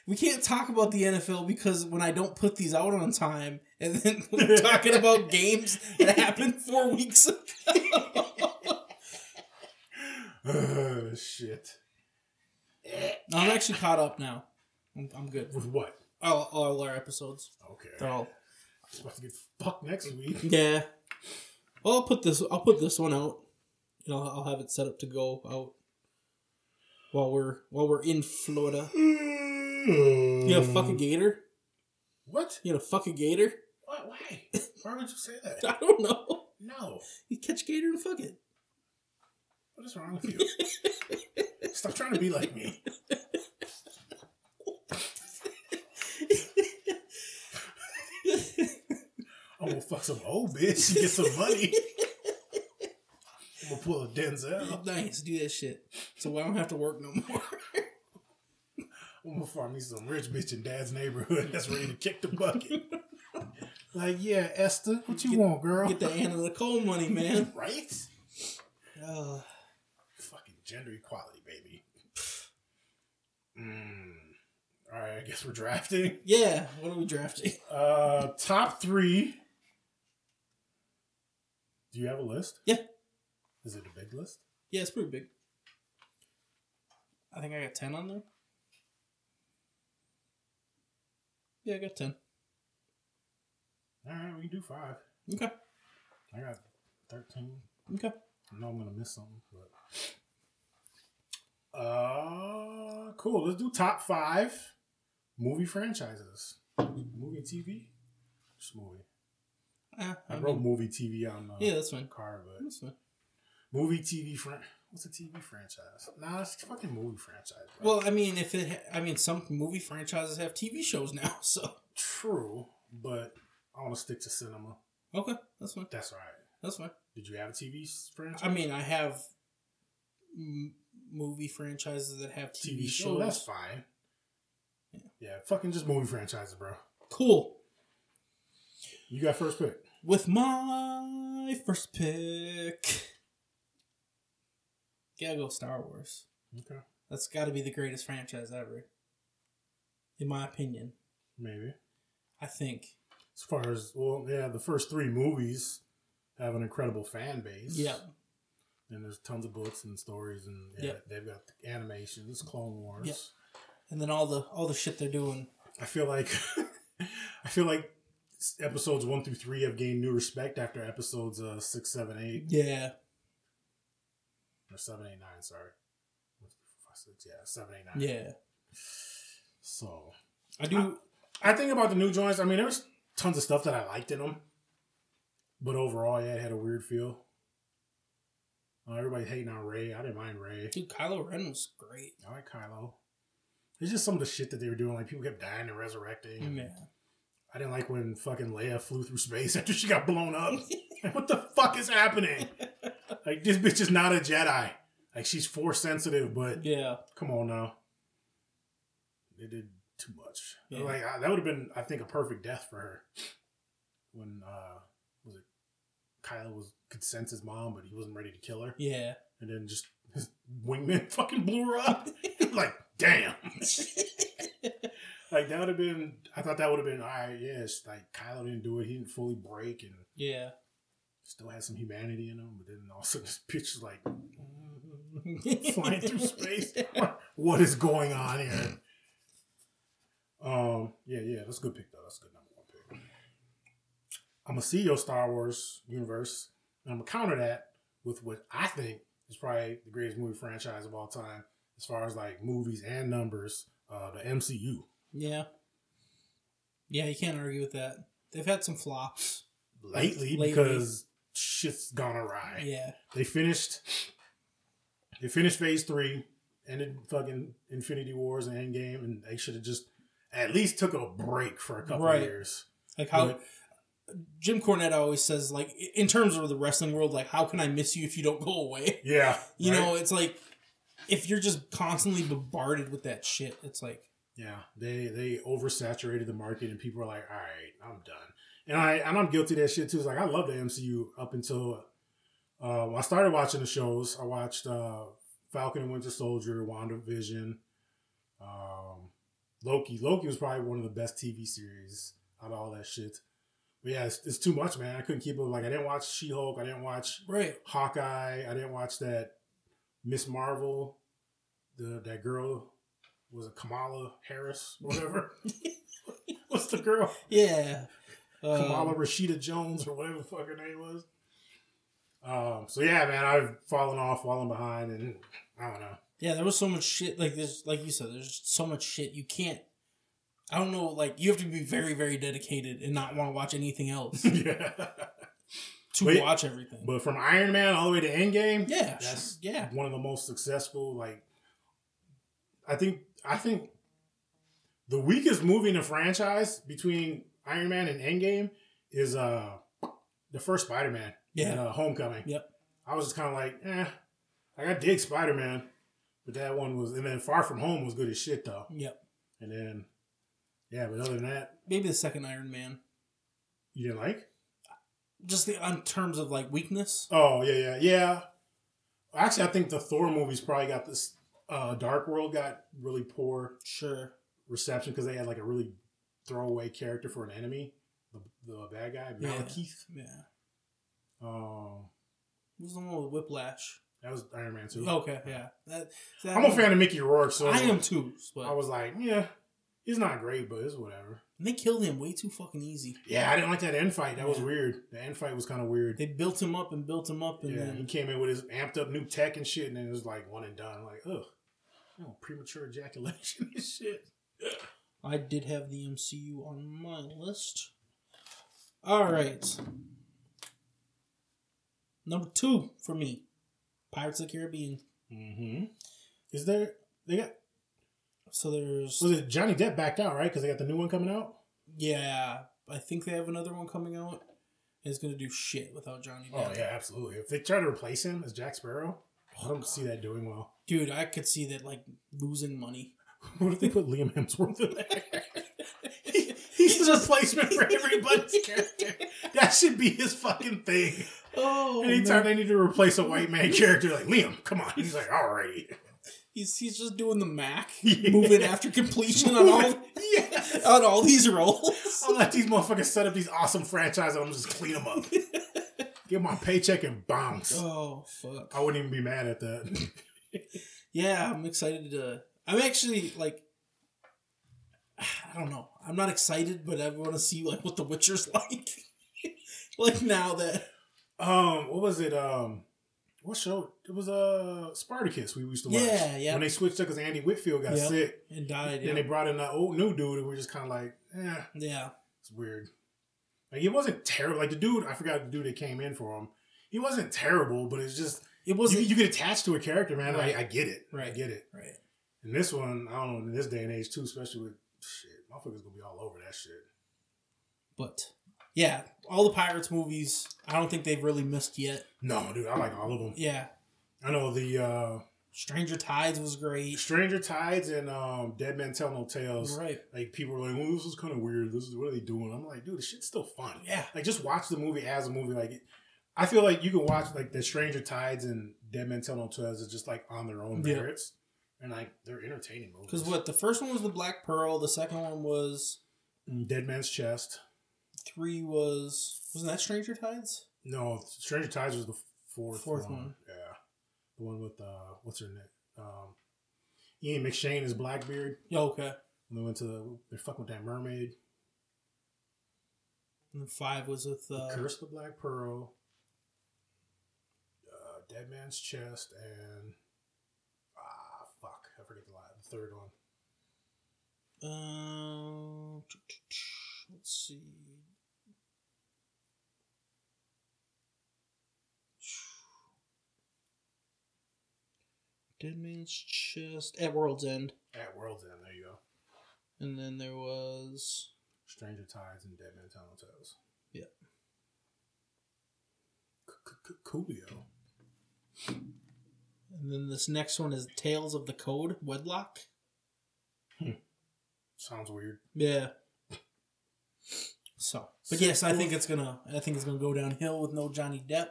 We can't talk about the N F L because when I don't put these out on time, and then we're talking about games that happened four weeks ago. Oh, shit. I'm actually caught up now. I'm, I'm good. With what? All, all our episodes. Okay. They're all... I'm supposed to get fucked next week. Yeah. Well, I'll put this, I'll put this one out. You know, I'll have it set up to go out while we're, while we're in Florida. You gonna fuck a gator? What? You gonna fuck a gator? Why? Why? Why would you say that? I don't know. No. You catch gator and fuck it. What is wrong with you? Stop trying to be like me. I'm gonna fuck some old bitch and get some money. I'm gonna pull a Denzel. Nice. Do that shit. So I don't have to work no more. I'm gonna farm me some rich bitch in dad's neighborhood that's ready to kick the bucket. Like, yeah, Esther, what you get, want, girl? Get the Anna Nicole money, man. Right? Uh, Fucking gender equality, baby. Mm. All right, I guess we're drafting. Yeah, what are we drafting? Uh, top three. Do you have a list? Yeah. Is it a big list? Yeah, it's pretty big. I think I got ten on there. Yeah, I got ten. All right, we can do five. Okay. I got thirteen. Okay. I know I'm going to miss something, but... Uh, cool. Let's do top five movie franchises. Movie T V? Just movie. Uh, I, I wrote mean, movie T V on the yeah, that's fine. Card, but... That's fine. Movie T V franchise. What's a T V franchise? Nah, it's a fucking movie franchise. Right? Well, I mean, if it, ha- I mean, some movie franchises have T V shows now, so. True, but I want to stick to cinema. Okay, that's fine. That's all right. That's fine. Did you have a T V franchise? I mean, I have m- movie franchises that have T V, T V shows. shows. That's fine. Yeah. yeah, fucking just movie franchises, bro. Cool. You got first pick. With my first pick... Gotta go Star Wars. Okay. That's gotta be the greatest franchise ever. in my opinion. Maybe. I think. As far as, well, yeah, the first three movies have an incredible fan base. Yeah. And there's tons of books and stories, and yeah, yep. they've got animations, Clone Wars. Yep. And then all the all the shit they're doing. I feel like I feel like episodes one through three have gained new respect after episodes uh, six, seven, eight. Yeah. Or seven, eight, nine. Sorry. One, two, three, four, five, six, yeah, seven, eight, nine. Yeah. So I do. I, I think about the new joints. I mean, there was tons of stuff that I liked in them, but overall, yeah, it had a weird feel. Uh, everybody hating on Rey. I didn't mind Rey. Dude, Kylo Ren was great. I like Kylo. It's just some of the shit that they were doing. Like, people kept dying and resurrecting. And yeah. I didn't like when fucking Leia flew through space after she got blown up. Like, what the fuck is happening? Like, this bitch is not a Jedi. Like, she's force sensitive, but yeah, come on now. They did too much. Yeah. Like, I, that would have been, I think, a perfect death for her. When, uh, was it? Kylo was could sense his mom, but he wasn't ready to kill her. Yeah. And then just his wingman fucking blew her up. Like, damn. Like, that would have been, I thought that would have been, all right, yes, like, Kylo didn't do it. He didn't fully break and yeah, still had some humanity in him. But then all of a sudden this bitch is like, flying through space. What is going on here? Um, yeah, yeah, that's a good pick, though. That's a good number one pick. I'm going to see your Star Wars universe, and I'm going to counter that with what I think is probably the greatest movie franchise of all time, as far as, like, movies and numbers, uh, the M C U. Yeah. Yeah, you can't argue with that. They've had some flops. Lately, Lately. because shit's gone awry. Yeah. They finished, they finished Phase three, ended fucking Infinity Wars and Endgame, and they should have just at least took a break for a couple right. of years. Like, how... But, Jim Cornette always says, like, in terms of the wrestling world, like, how can I miss you if you don't go away? Yeah. You right? know, it's like, if you're just constantly bombarded with that shit, it's like... Yeah, they they oversaturated the market, and people are like, all right, I'm done. And, I, and I'm guilty of that shit, too. It's like, I love the M C U up until... Uh, when I started watching the shows, I watched uh, Falcon and Winter Soldier, WandaVision, um, Loki. Loki was probably one of the best T V series out of all that shit. But yeah, it's, it's too much, man. I couldn't keep it. Like, I didn't watch She-Hulk. I didn't watch right. Hawkeye. I didn't watch that Miss Marvel. The That girl was a Kamala Harris, or whatever. What's the girl? Yeah. Um, Kamala Rashida Jones, or whatever the fuck her name was. Um. So yeah, man, I've fallen off, fallen behind, and I don't know. Yeah, there was so much shit. Like this, like you said, there's so much shit you can't. I don't know, like, you have to be very, very dedicated and not want to watch anything else. Yeah. To but, watch everything. But from Iron Man all the way to Endgame, yeah, that's yeah. one of the most successful, like, I think, I think the weakest movie in the franchise between Iron Man and Endgame is uh the first Spider-Man. Yeah. And, uh, Homecoming. Yep. I was just kind of like, eh, like, I dig Spider-Man, but that one was, and then Far From Home was good as shit, though. Yep. And then... Yeah, but other than that... Maybe the second Iron Man. You didn't like? Just the, in terms of, like, weakness. Oh, yeah, yeah, yeah. Actually, I think the Thor movies probably got this... Uh, Dark World got really poor sure. reception because they had, like, a really throwaway character for an enemy. The, the bad guy, Malekith. Yeah. yeah. Um, what was the one with Whiplash? That was Iron Man two. Okay, yeah. That, that I'm a fan of Mickey Rourke, so... I am too. But... I was like, yeah... He's not great, but it's whatever. And they killed him way too fucking easy. Yeah, I didn't like that end fight. That yeah. was weird. The end fight was kind of weird. They built him up and built him up. and yeah, then... He came in with his amped up new tech and shit, and then it was like one and done. Like, ugh. You know, premature ejaculation and shit. I did have the M C U on my list. All right. Number two for me. Pirates of the Caribbean. Mm-hmm. Is there... They got... So there's... Was it Johnny Depp backed out, right? Because they got the new one coming out? Yeah. I think they have another one coming out. And it's going to do shit without Johnny Depp. Oh, yeah, absolutely. If they try to replace him as Jack Sparrow, oh, I don't God. see that doing well. Dude, I could see that, like, losing money. What if they put Liam Hemsworth in there? he, he's the replacement for everybody's character. That should be his fucking thing. Oh, Anytime man. they need to replace a white man character, like, Liam, come on. He's like, alrighty. He's he's just doing the Mac, yeah. moving after completion on all yes. on all these roles. I'll let these motherfuckers set up these awesome franchises and I'm just clean them up. Get my paycheck and bounce. Oh, fuck. I wouldn't even be mad at that. Yeah, I'm excited to... I'm actually, like... I don't know. I'm not excited, but I want to see, like, what The Witcher's like. Like, now that... Um, what was it? Um... What show? It was uh, Spartacus we used to watch. Yeah, yeah. When they switched up because Andy Whitfield got yep. sick. And died, yeah. Then they brought in that old new dude and we were just kind of like, eh. Yeah. It's weird. Like, it wasn't terrible. Like, the dude, I forgot the dude that came in for him. He wasn't terrible, but it's just, it wasn't, you, you get attached to a character, man. Right. Like, I get it. Right. I get it. Right. And this one, I don't know, in this day and age, too, especially with, shit, motherfuckers gonna be all over that shit. But... Yeah, all the Pirates movies, I don't think they've really missed yet. No, dude, I like all of them. Yeah. I know the... Uh, Stranger Tides was great. Stranger Tides and um, Dead Men Tell No Tales. Right. Like, people were like, well, this is kind of weird. This is, what are they doing? I'm like, dude, this shit's still fun. Yeah. Like, just watch the movie as a movie. Like, I feel like you can watch, like, the Stranger Tides and Dead Men Tell No Tales is just, like, on their own merits. Yeah. And, like, they're entertaining movies. Because what, the first one was The Black Pearl. The second one was... Dead Man's Chest. Three was... Wasn't that Stranger Tides? No, Stranger Tides was the fourth, fourth one. one. Yeah. The one with... Uh, what's her name? Um, Ian McShane is Blackbeard. Yeah, okay. And they went to... The, they're fucking with that mermaid. And then five was with... Uh, Curse of the Black Pearl. Uh, Dead Man's Chest. And... Ah, fuck. I forget the line. The third one. Um, let's see... Dead Man's Chest. At World's End. At World's End, there you go. And then there was... Stranger Tides and Dead Man's Tales. Yeah. Coolio. And then this next one is Tales of the Code, Wedlock. Hmm. Sounds weird. Yeah. So, but yes, I think it's gonna. I think it's gonna go downhill with no Johnny Depp.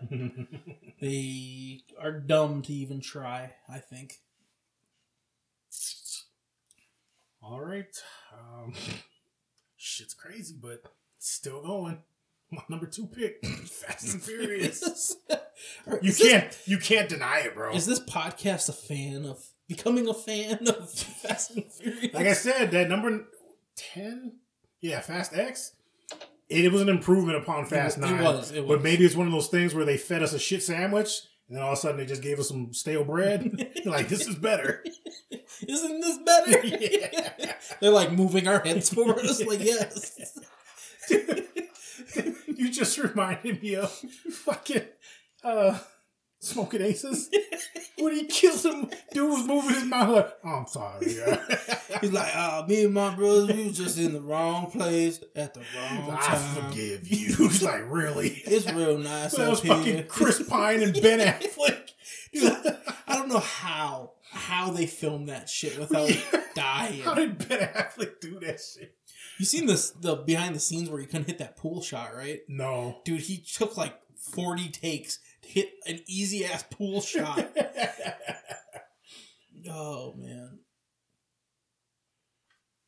They are dumb to even try, I think. All right, um, shit's crazy, but still going. My number two pick, Fast and Furious. You can't, this, you can't deny it, bro. Is this podcast a fan of becoming a fan of Fast and Furious? Like I said, that number ten, yeah, Fast X. It was an improvement upon Fast Nine. It was, it was. But maybe it's one of those things where they fed us a shit sandwich, and then all of a sudden they just gave us some stale bread. Like, this is better. Isn't this better? Yeah. They're like moving our heads forward. It's like, yes. You just reminded me of fucking uh, Smokin' Aces. When he kills him, dude was moving his mouth like, oh, I'm sorry. Yeah. He's like, oh, me and my brother, we was just in the wrong place at the wrong I time. I forgive you. He's like, really? It's real nice well, up here. That was fucking Chris Pine and Ben Affleck. Like, I don't know how how they filmed that shit without yeah. dying. How did Ben Affleck do that shit? You seen this the behind the scenes where he couldn't hit that pool shot, right? No. Dude, he took like forty takes to hit an easy-ass pool shot. Oh, man.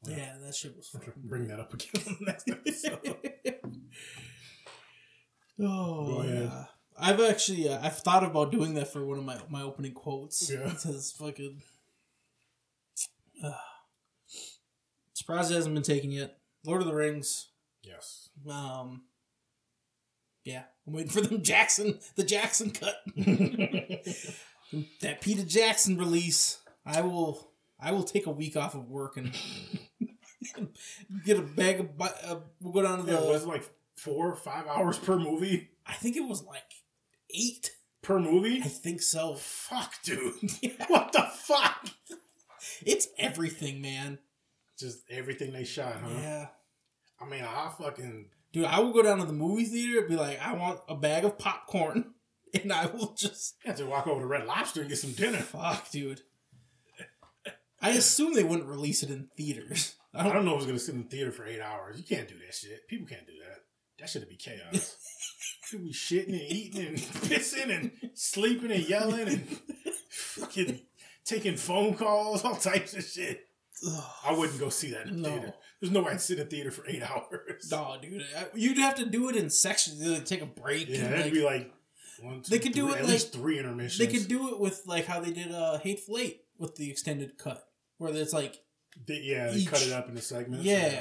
Yeah, yeah, that shit was fun. Bring that up again on the next episode. Oh, yeah. I've actually, uh, I've thought about doing that for one of my my opening quotes. Yeah. It says fucking... Uh, surprised it hasn't been taken yet. Lord of the Rings. Yes. Um... Yeah, I'm waiting for them Jackson, the Jackson cut. That Peter Jackson release. I will, I will take a week off of work and get a bag of, uh, we'll go down to yeah, the... Was it like four or five hours per movie? I think it was like eight. Per movie? I think so. Fuck, dude. Yeah. What the fuck? It's everything, man. Just everything they shot, huh? Yeah. I mean, I fucking... Dude, I will go down to the movie theater and be like, I want a bag of popcorn. And I will just... I have to walk over to Red Lobster and get some dinner. Fuck, dude. I assume they wouldn't release it in theaters. I don't, I don't know if it's going to sit in the theater for eight hours. You can't do that shit. People can't do that. That should be chaos. People be shitting and eating and pissing and sleeping and yelling and fucking taking phone calls, all types of shit. Ugh. I wouldn't go see that in the no. theater. There's no way I'd sit in the theater for eight hours. No, dude. You'd have to do it in sections. You'd like, take a break. Yeah, and, that'd like, be like one, two, they could three, do it at like, least three intermissions. They could do it with like how they did uh, Hateful Eight with the extended cut. Where it's like... They, yeah, each, they cut it up into segments. Yeah. And,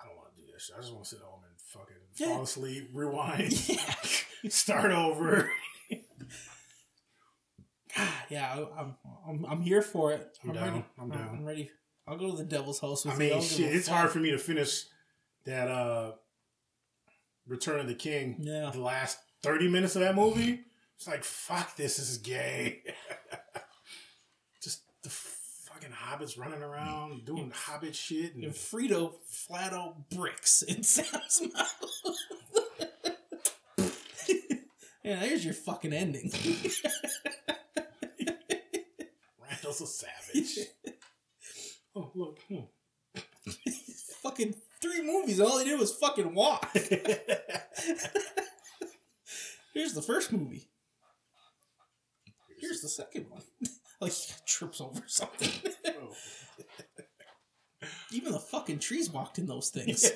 I don't want to do that shit. I just want to sit home and fucking yeah. fall asleep, rewind, yeah. start over. Yeah, I'm, I'm I'm here for it. I'm, I'm down. Ready. I'm down. I'm ready. I'll go to the devil's house with I mean, you. Shit, it's hard for me to finish that uh, Return of the King. Yeah. The last thirty minutes of that movie. It's like, fuck this, this is gay. Just the fucking hobbits running around, doing and, hobbit shit. And, and Frito flat out bricks in Sam's mouth. Yeah, there's your fucking ending. So savage. Oh, look. Hmm. Fucking three movies. All he did was fucking walk. Here's the first movie. Here's the second one. Like, he trips over something. Oh. Even the fucking trees walked in those things.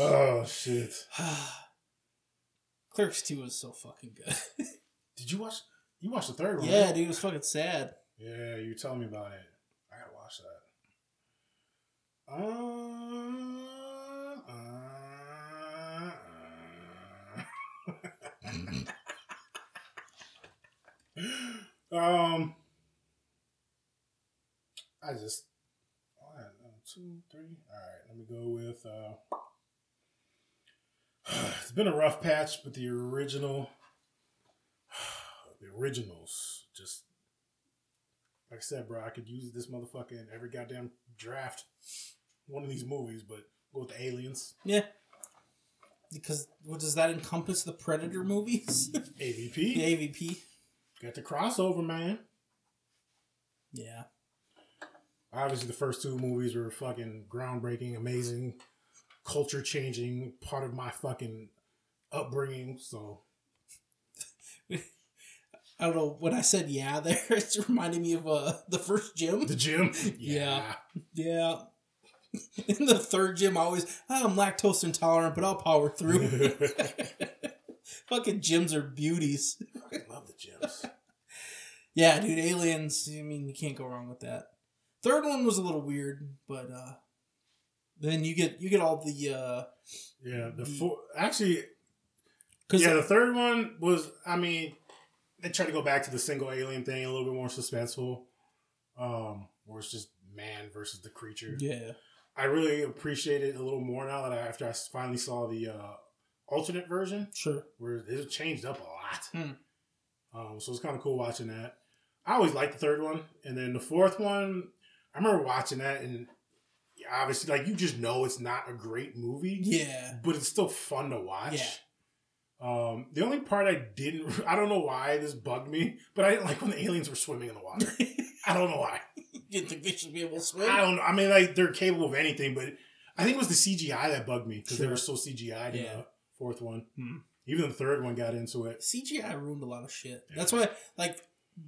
Oh, shit. Clerks two was so fucking good. Did you watch... You watched the third one. Yeah, right? Dude, it was fucking sad. Yeah, you were telling me about it. I gotta watch that. Uh, uh, uh. um, I just one, two, three. All right, let me go with. Uh, it's been a rough patch, but the original. The originals, just like I said, bro, I could use this motherfucker in every goddamn draft, one of these movies, but go with the Aliens. Yeah. Because, what does that encompass the Predator movies? A V P. The A V P. Got the crossover, man. Yeah. Obviously, the first two movies were fucking groundbreaking, amazing, culture-changing, part of my fucking upbringing, so... I don't know, when I said yeah there, it's reminding me of uh, the first gym. The gym? Yeah. Yeah. yeah. In the third gym, I always, oh, I'm lactose intolerant, but I'll power through. Fucking gyms are beauties. I love the gyms. Yeah, dude, Aliens, I mean, you can't go wrong with that. Third one was a little weird, but uh, then you get you get all the... Uh, yeah, the, the four... Actually, yeah, the third one was, I mean... They try to go back to the single alien thing, a little bit more suspenseful, um, where it's just man versus the creature. Yeah, I really appreciate it a little more now that I, after I finally saw the uh, alternate version. Sure, where it changed up a lot. Mm. Um, so it's kind of cool watching that. I always liked the third one, and then the fourth one. I remember watching that, and obviously, like you just know it's not a great movie. Yeah, but it's still fun to watch. Yeah. Um, the only part I didn't, I don't know why this bugged me, but I didn't like when the aliens were swimming in the water. I don't know why. You didn't think they should be able to swim? I don't know. I mean, like, they're capable of anything, but I think it was the C G I that bugged me because sure. they were so C G I'd yeah. in the fourth one. Hmm. Even the third one got into it. C G I ruined a lot of shit. Yeah. That's why, like,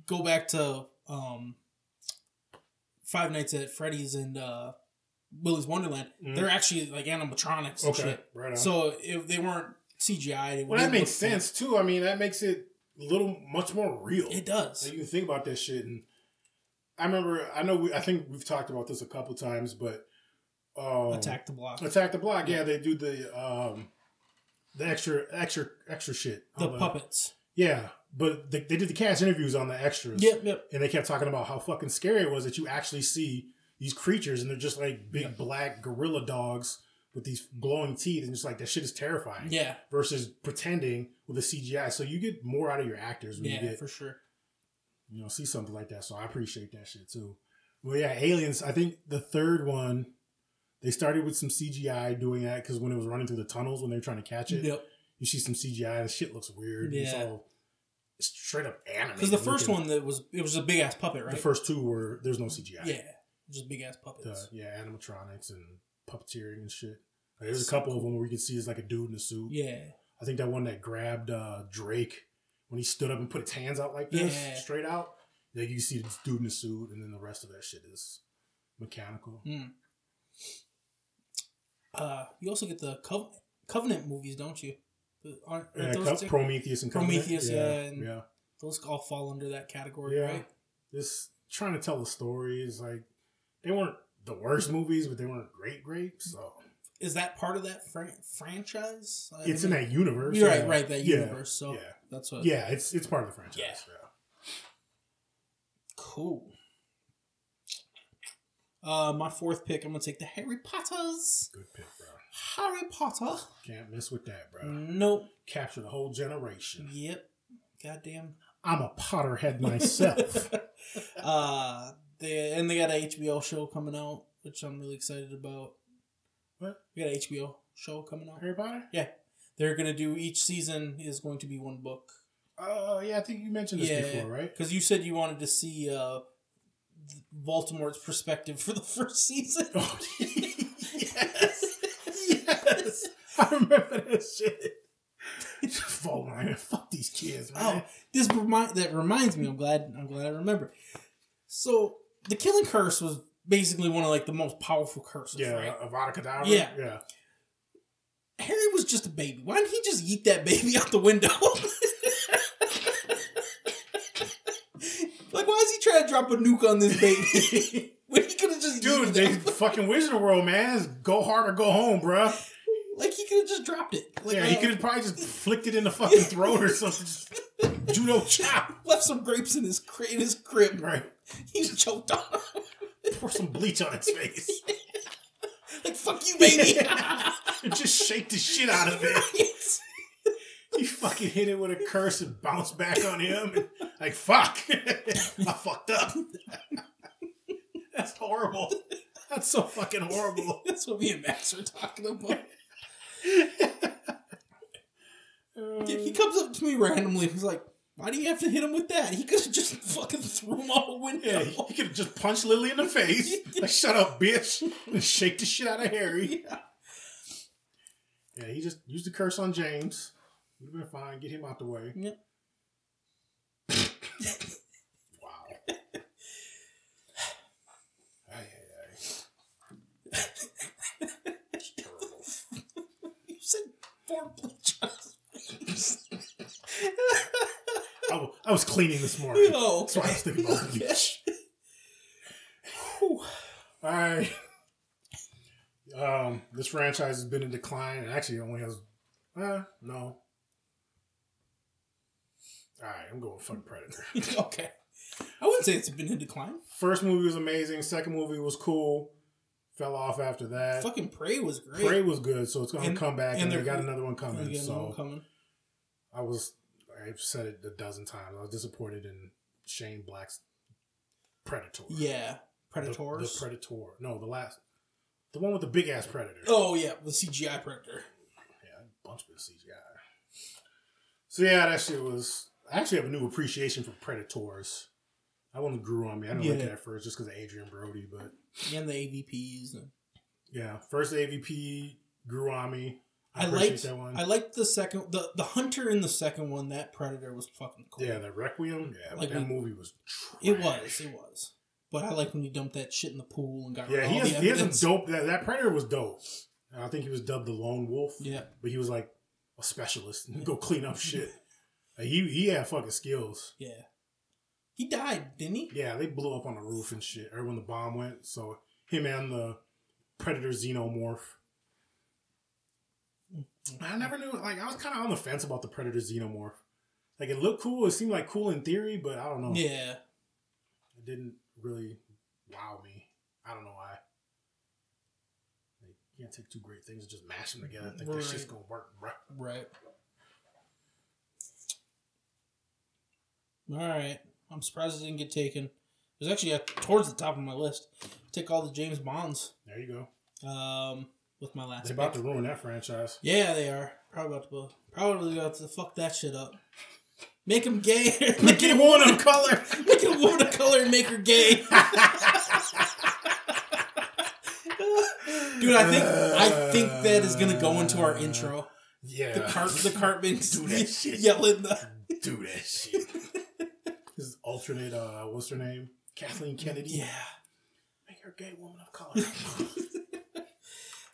go back to, um, Five Nights at Freddy's and, uh, Willy's Wonderland. Mm. They're actually, like, animatronics and okay. shit. Right on. So if they weren't C G I. Well, that makes sense fun. Too. I mean, that makes it a little much more real. It does. Like, you can think about that shit. And I remember, I know, we, I think we've talked about this a couple times, but um, Attack the Block. Attack the Block. Yeah, yeah they do the um, the extra, extra, extra shit. The puppets. The, yeah, but they, they did the cast interviews on the extras. Yep, yep. And they kept talking about how fucking scary it was that you actually see these creatures, and they're just like big yep. black gorilla dogs. With these glowing teeth, and just like that shit is terrifying. Yeah. Versus pretending with a C G I, so you get more out of your actors when yeah, you get for sure. You know, see something like that. So I appreciate that shit too. Well, yeah, Aliens. I think the third one, they started with some C G I doing that because when it was running through the tunnels when they were trying to catch it, yep. you see some C G I. The shit looks weird. Yeah. It's all it's straight up animated. Because the first looking. One that was it was a big ass puppet, right? The first two were there's no C G I. Yeah, just big ass puppets. Uh, yeah, animatronics and. Puppeteering and shit. Like, there's a couple of them where you can see it's like a dude in a suit. Yeah. I think that one that grabbed uh, Drake when he stood up and put his hands out like this, yeah. straight out. Like you see this dude in the suit, and then the rest of that shit is mechanical. Mm. Uh, you also get the Co- Covenant movies, don't you? Aren't, yeah, those Co- Prometheus and Covenant. Prometheus, yeah, yeah, and yeah. Those all fall under that category, yeah. right? Just trying to tell the stories. Like they weren't the worst movies, but they weren't great, great. So is that part of that fr- franchise? I it's mean, in that universe. You're right, yeah. right? That universe. Yeah, so yeah. that's what. Yeah, it's it's part of the franchise. Yeah. yeah. Cool. Uh, my fourth pick, I'm going to take the Harry Potters. Good pick, bro. Harry Potter. Can't mess with that, bro. Nope. Capture the whole generation. Yep. Goddamn. I'm a Potterhead myself. uh, they, and they got an H B O show coming out, which I'm really excited about. What? We got an H B O show coming out. Harry Potter? Yeah. They're going to do, each season is going to be one book. Oh, uh, yeah, I think you mentioned this yeah, before, right? Because you said you wanted to see uh, Voldemort's perspective for the first season. Oh, yes. yes. I remember this shit. Voldemort, fuck these kids, man. Oh, this remind that reminds me. I'm glad I'm glad I remember. So, the Killing Curse was basically one of like the most powerful curses, yeah, right? Avada Kedavra. Yeah. yeah. Harry was just a baby. Why didn't he just yeet that baby out the window? Like, why is he trying to drop a nuke on this baby? When he could have just... Dude, they fucking Wizard World, man. It's go hard or go home, bruh. Like, he could have just dropped it. Like, yeah, he uh, could have probably just flicked it in the fucking throat or something. Judo chop. Left some grapes in his, cri- in his crib. Right. He just choked on him. Pour some bleach on his face. Like, fuck you, baby. Just shake the shit out of it. You fucking hit it with a curse and bounced back on him. And, like, fuck. I fucked up. That's horrible. That's so fucking horrible. That's what me and Max are talking about. um, he comes up to me randomly. He's like, why do you have to hit him with that? He could have just fucking threw him out the window. Yeah, he could have just punched Lily in the face. Like, shut up, bitch. And shake the shit out of Harry. Yeah, yeah he just used the curse on James. We've been fine. Get him out the way. Yep. Wow. Ay, ay, ay. That's terrible. You said four bleachers. I, I was cleaning this morning. Oh, okay. So I was thinking about bleach. All right. Um, this franchise has been in decline. It actually only has... Uh, no. All right, I'm going fucking Predator. Okay. I wouldn't say it's been in decline. First movie was amazing. Second movie was cool. Fell off after that. Fucking Prey was great. Prey was good, so it's going to come back, and, and they got another one coming. Got so another one coming. I was, I've said it a dozen times, I was disappointed in Shane Black's Predator. Yeah. Predators? The, the Predator. No, the last. The one with the big-ass Predator. Oh, yeah. The C G I Predator. Yeah, a bunch of C G I. So, yeah, that shit was... I actually have a new appreciation for Predators. That one grew on me. I didn't yeah. like it at first just because of Adrian Brody, but... And the A V Ps. And... Yeah, first A V P grew on me. I, I appreciate liked, that one. I liked the second... The, the Hunter in the second one, that Predator was fucking cool. Yeah, the Requiem. Yeah, like that we, movie was trash. It was, it was. But I like when you dumped that shit in the pool and got yeah, rid of all has, the evidence. Yeah, he is a dope... That, that Predator was dope. And I think he was dubbed the Lone Wolf. Yeah. But he was like a specialist. And yeah. Go clean up shit. Like he he had fucking skills. Yeah. He died, didn't he? Yeah, they blew up on the roof and shit. Or when the bomb went. So him and the Predator Xenomorph. I never knew. Like, I was kind of on the fence about the Predator Xenomorph. Like, it looked cool. It seemed like cool in theory, but I don't know. Yeah. It didn't really wow me. I don't know why. Like, you can't take two great things and just mash them together and think right. This shit's going to work. Right. All right. I'm surprised it didn't get taken. It was actually at, towards the top of my list. I took all the James Bonds. There you go. Um, with my last They're about pick. to ruin that franchise. Yeah, they are. Probably about to Probably about to fuck that shit up. Make him gay. Make it a woman of color. Make it a woman of color and make her gay. Dude, I think uh, I think that is going to go into our intro. Yeah. The cart, the cart makes do that shit. Yelling the... do that shit. This is alternate, uh, what's her name? Kathleen Kennedy? Yeah. Make her a gay woman of color.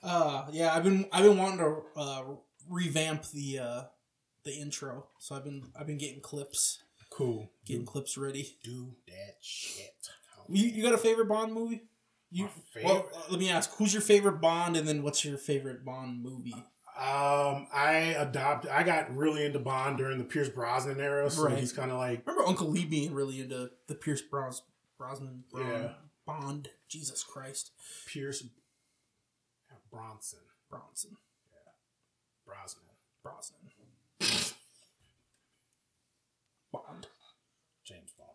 uh, yeah, I've been I've been wanting to uh, revamp the uh, the intro, so I've been I've been getting clips. Cool. Getting do, clips ready. Do that shit. Oh, you you got a favorite Bond movie? You, my favorite. Well, let me ask. Who's your favorite Bond, and then what's your favorite Bond movie? Um, I adopted. I got really into Bond during the Pierce Brosnan era, so right. he's kind of like. Remember Uncle Lee being really into the Pierce Bros Brosnan. Bond, yeah. Bond. Jesus Christ. Pierce. Bronson. Bronson. Yeah. Brosnan. Brosnan. Bond. James Bond.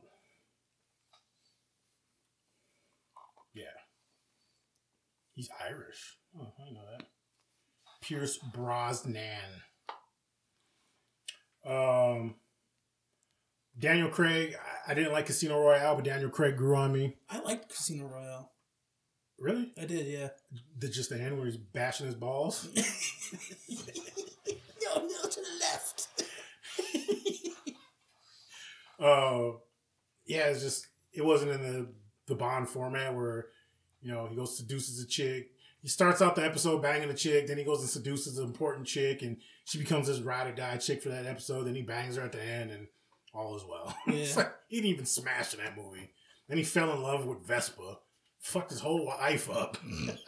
Yeah. He's Irish. Oh, I know that. Pierce Brosnan. Um, Daniel Craig. I, I didn't like Casino Royale, but Daniel Craig grew on me. I liked Casino Royale. Really? I did, yeah. The, just the end where he's bashing his balls? No, no, to the left. uh, yeah, it's just, it wasn't in the, the Bond format where, you know, he goes seduces a chick. He starts out the episode banging a chick, then he goes and seduces an important chick, and she becomes his ride or die chick for that episode. Then he bangs her at the end, and all is well. Yeah. It's like, he didn't even smash in that movie. Then he fell in love with Vespa. Fucked his whole life up. And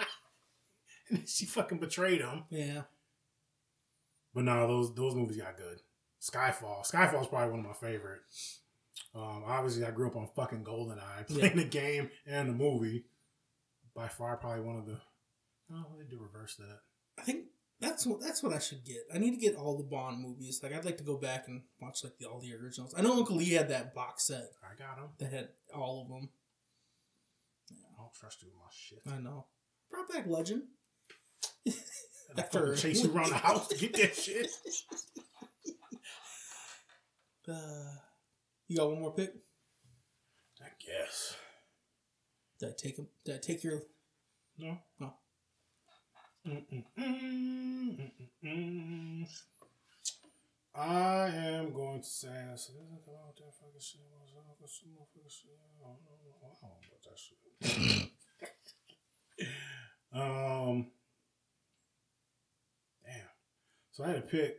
then she fucking betrayed him. Yeah. But no, those those movies got good. Skyfall. Skyfall's probably one of my favorite. Um, obviously, I grew up on fucking GoldenEye. Playing yeah. the game and the movie. By far, probably one of the... Oh, they do reverse that. I think that's what that's what I should get. I need to get all the Bond movies. Like, I'd like to go back and watch like the, all the originals. I know Uncle Lee had that box set. I got him. That had all of them. I don't trust you with my shit. I know. Brought back Legend. I fucking chase you around the house to get that shit. Uh, you got one more pick? I guess. Did I take him? Did I take your? No. No. Mm-mm-mm, mm-mm-mm. I am going to say this. Wow, that shit. Um, damn. So I had to pick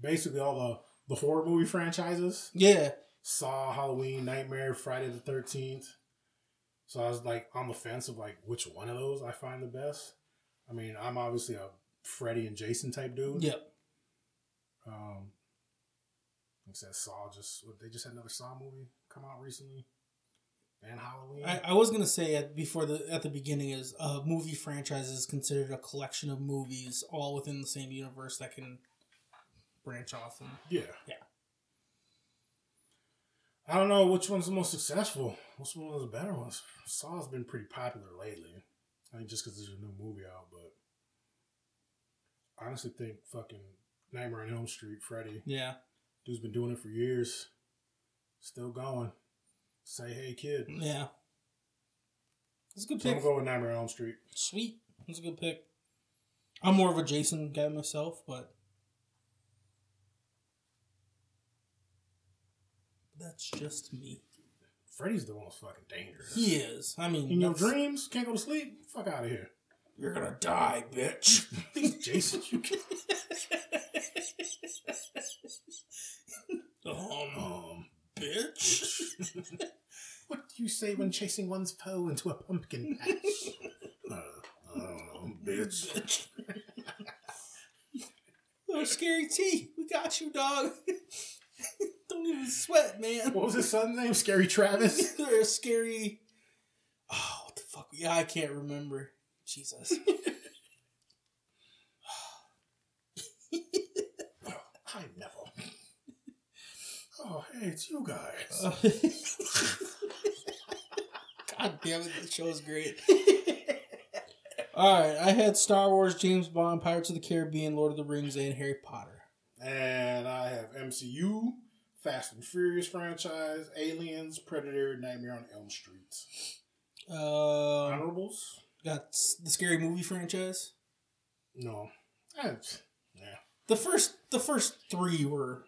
basically all the, the horror movie franchises. Yeah. Saw, Halloween, Nightmare, Friday the thirteenth. So I was like on the fence of like which one of those I find the best. I mean, I'm obviously a Freddy and Jason type dude. Yep. Um, like I said, Saw just, they just had another Saw movie come out recently. And Halloween. I, I was going to say at, before the, at the beginning is a uh, movie franchise is considered a collection of movies all within the same universe that can branch off. And, yeah. Yeah. I don't know which one's the most successful. Which one was the better ones? Saw's been pretty popular lately. I mean, just because there's a new movie out, but I honestly think fucking Nightmare on Elm Street, Freddy. Yeah. Dude's been doing it for years. Still going. Say hey, kid. Yeah. That's a good so pick. I'm going with Nightmare on Elm Street. Sweet. That's a good pick. I'm more of a Jason guy myself, but that's just me. Freddy's the most fucking dangerous. He is. I mean, in your dreams, can't go to sleep. Fuck out of here. You're gonna die, bitch. Jason, you can't. um, um, bitch. What do you say when chasing one's foe into a pumpkin patch? uh, um, bitch. Little Scary T, we got you, dog. Don't even sweat, man. What was his son's name? Scary Travis? Or Scary... Oh, what the fuck? Yeah, I can't remember. Jesus. Oh, I never. Oh, hey, it's you guys. Uh, God damn it, this show's great. Alright, I had Star Wars, James Bond, Pirates of the Caribbean, Lord of the Rings, and Harry Potter. And I have M C U... Fast and Furious franchise, Aliens, Predator, Nightmare on Elm Street. Uh, Honorables? Got the Scary Movie franchise? No. I, yeah. The first the first three were...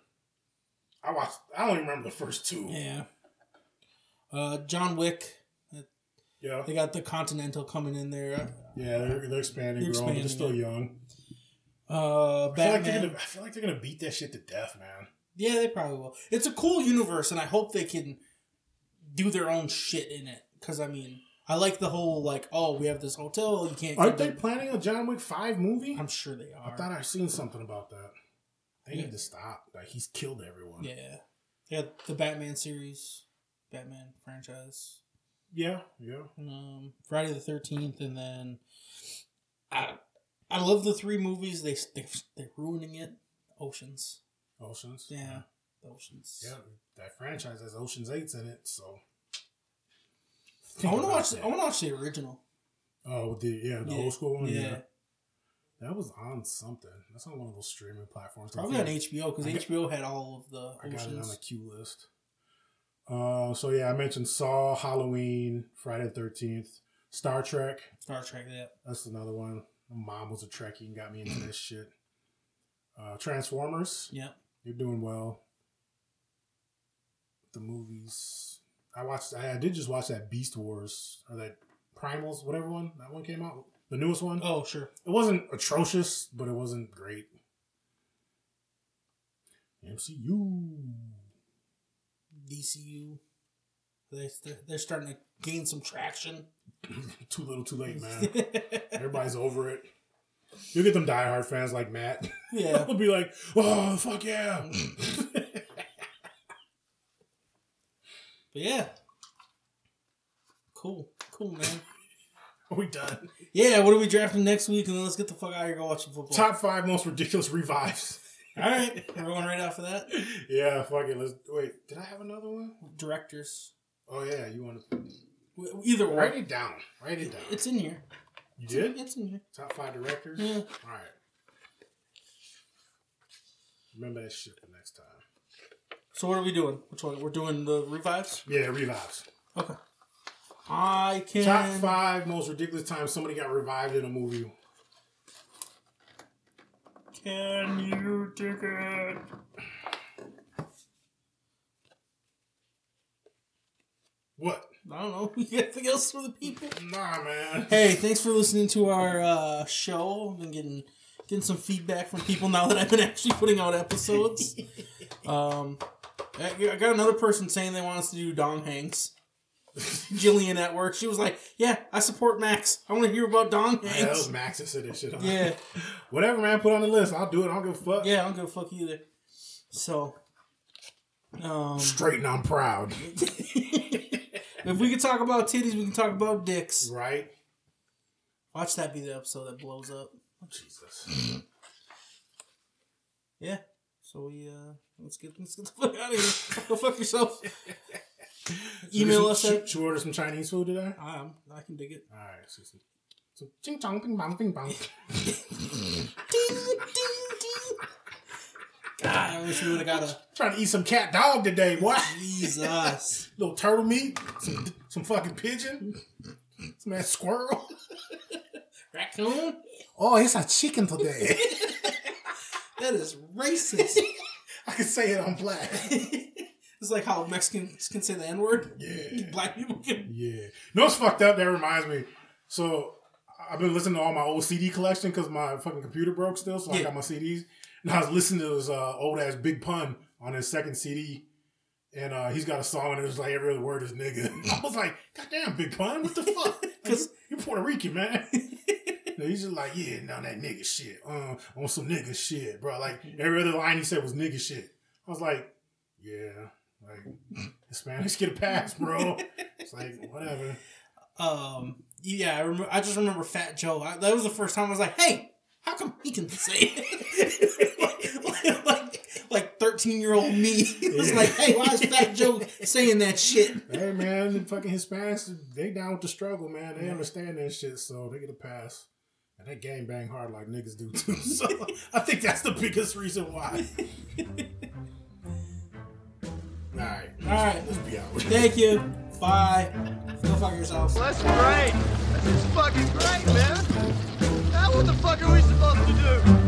I watched. I don't even remember the first two. Yeah. Uh, John Wick. Yeah. They got the Continental coming in there. Yeah, they're they're expanding. They're, growing, expanding, but they're still yeah. young. Uh, I feel, like they're gonna, I feel like they're gonna beat that shit to death, man. Yeah, they probably will. It's a cool universe, and I hope they can do their own shit in it. Because I mean, I like the whole like, oh, we have this hotel. You can't. Aren't they them. planning a John Wick five movie? I'm sure they are. I thought I seen something about that. They yeah. need to stop. Like he's killed everyone. Yeah, yeah. The Batman series, Batman franchise. Yeah, yeah. Um, Friday the thirteenth, and then I I love the three movies. They they they're ruining it. Oceans. Oceans. Yeah. Oceans. Yeah, that franchise has Oceans eight's in it, so I want to watch. The, I want to watch the original. Oh, the yeah, the yeah. old school one. Yeah. yeah, that was on something. That's on one of those streaming platforms. Probably on H B O because H B O had all of the. I Oceans. Got it on the queue list. Uh, so yeah, I mentioned Saw, Halloween, Friday the Thirteenth, Star Trek. Star Trek, yeah. That's another one. My mom was a Trekkie and got me into this shit. Uh, Transformers. Yeah, you're doing well. The movies. I watched. I did just watch that Beast Wars or that Primals, whatever one that one came out, the newest one. Oh, sure. It wasn't atrocious, but it wasn't great. M C U, D C U. They they're starting to gain some traction. Too little, too late, man. Everybody's over it. You'll get them diehard fans like Matt. Yeah, they'll be like, "Oh, fuck yeah." But yeah. Cool. Cool, man. Are we done? Yeah, what are we drafting next week? And then let's get the fuck out of here and go watch some football. Top five most ridiculous revives. All right. We're going right after that. Yeah, fuck it. Let's wait, did I have another one? Directors. Oh, yeah. You want to... Either one. Write it down. Write it down. It's in here. You did? It's in, it's in here. Top five directors? Yeah. All right. Remember that shit for next time. So what are we doing? Which one? We're doing the revives? Yeah, revives. Okay. I can... Top five most ridiculous times somebody got revived in a movie. Can you dig it? What? I don't know. You got anything else for the people? Nah, man. Hey, thanks for listening to our uh, show. I've been getting... Getting some feedback from people now that I've been actually putting out episodes. um, I got another person saying they want us to do Dong Hanks. Jillian at work. She was like, yeah, I support Max. I want to hear about Dong Hanks. Yeah, that was Max that said that shit. On. Yeah. Whatever, man. Put on the list. I'll do it. I don't give a fuck. Yeah, I don't give a fuck either. So. Um, Straight and I'm proud. If we can talk about titties, we can talk about dicks. Right. Watch that be the episode that blows up. Jesus. Yeah. So we uh let's get let's get the fuck out of here. Go fuck yourself. Email us at. Should we order some Chinese food today? I am. I can dig it. All right. So, so ching chong ping bang ping bang. Ding ding ding. God, I wish we would have got a trying to eat some cat dog today. What? Jesus. Little turtle meat. Some some fucking pigeon. Some ass squirrel. Raccoon? Oh, it's a chicken today. That is racist. I can say it on black. It's like how Mexicans can say the N-word. Yeah. Black people can. Yeah. No, it's fucked up. That reminds me. So, I've been listening to all my old C D collection because my fucking computer broke still, so yeah. I got my C Ds. And I was listening to this uh, old-ass Big Pun on his second C D. And uh, he's got a song, and it was like every other word is nigga. I was like, goddamn, Big Pun, what the fuck? Like, you're Puerto Rican, man. No, he's just like, yeah, no, that nigga shit. Uh, on some nigga shit, bro. Like, every other line he said was nigga shit. I was like, yeah, like, Hispanics get a pass, bro. It's like, whatever. Um, yeah, I, rem- I just remember Fat Joe. I, that was the first time I was like, hey, how come he can say it? like, like, Like thirteen-year-old me it was yeah. like, hey, why is Fat Joe saying that shit? Hey, man, the fucking Hispanics, they down with the struggle, man. They yeah. understand that shit, so they get a pass. And they gang bang hard like niggas do, too. So I think that's the biggest reason why. All right. All right. Let's be out. Thank you. Bye. Go fuck yourselves. Well, that's great. That's fucking great, man. Now what the fuck are we supposed to do?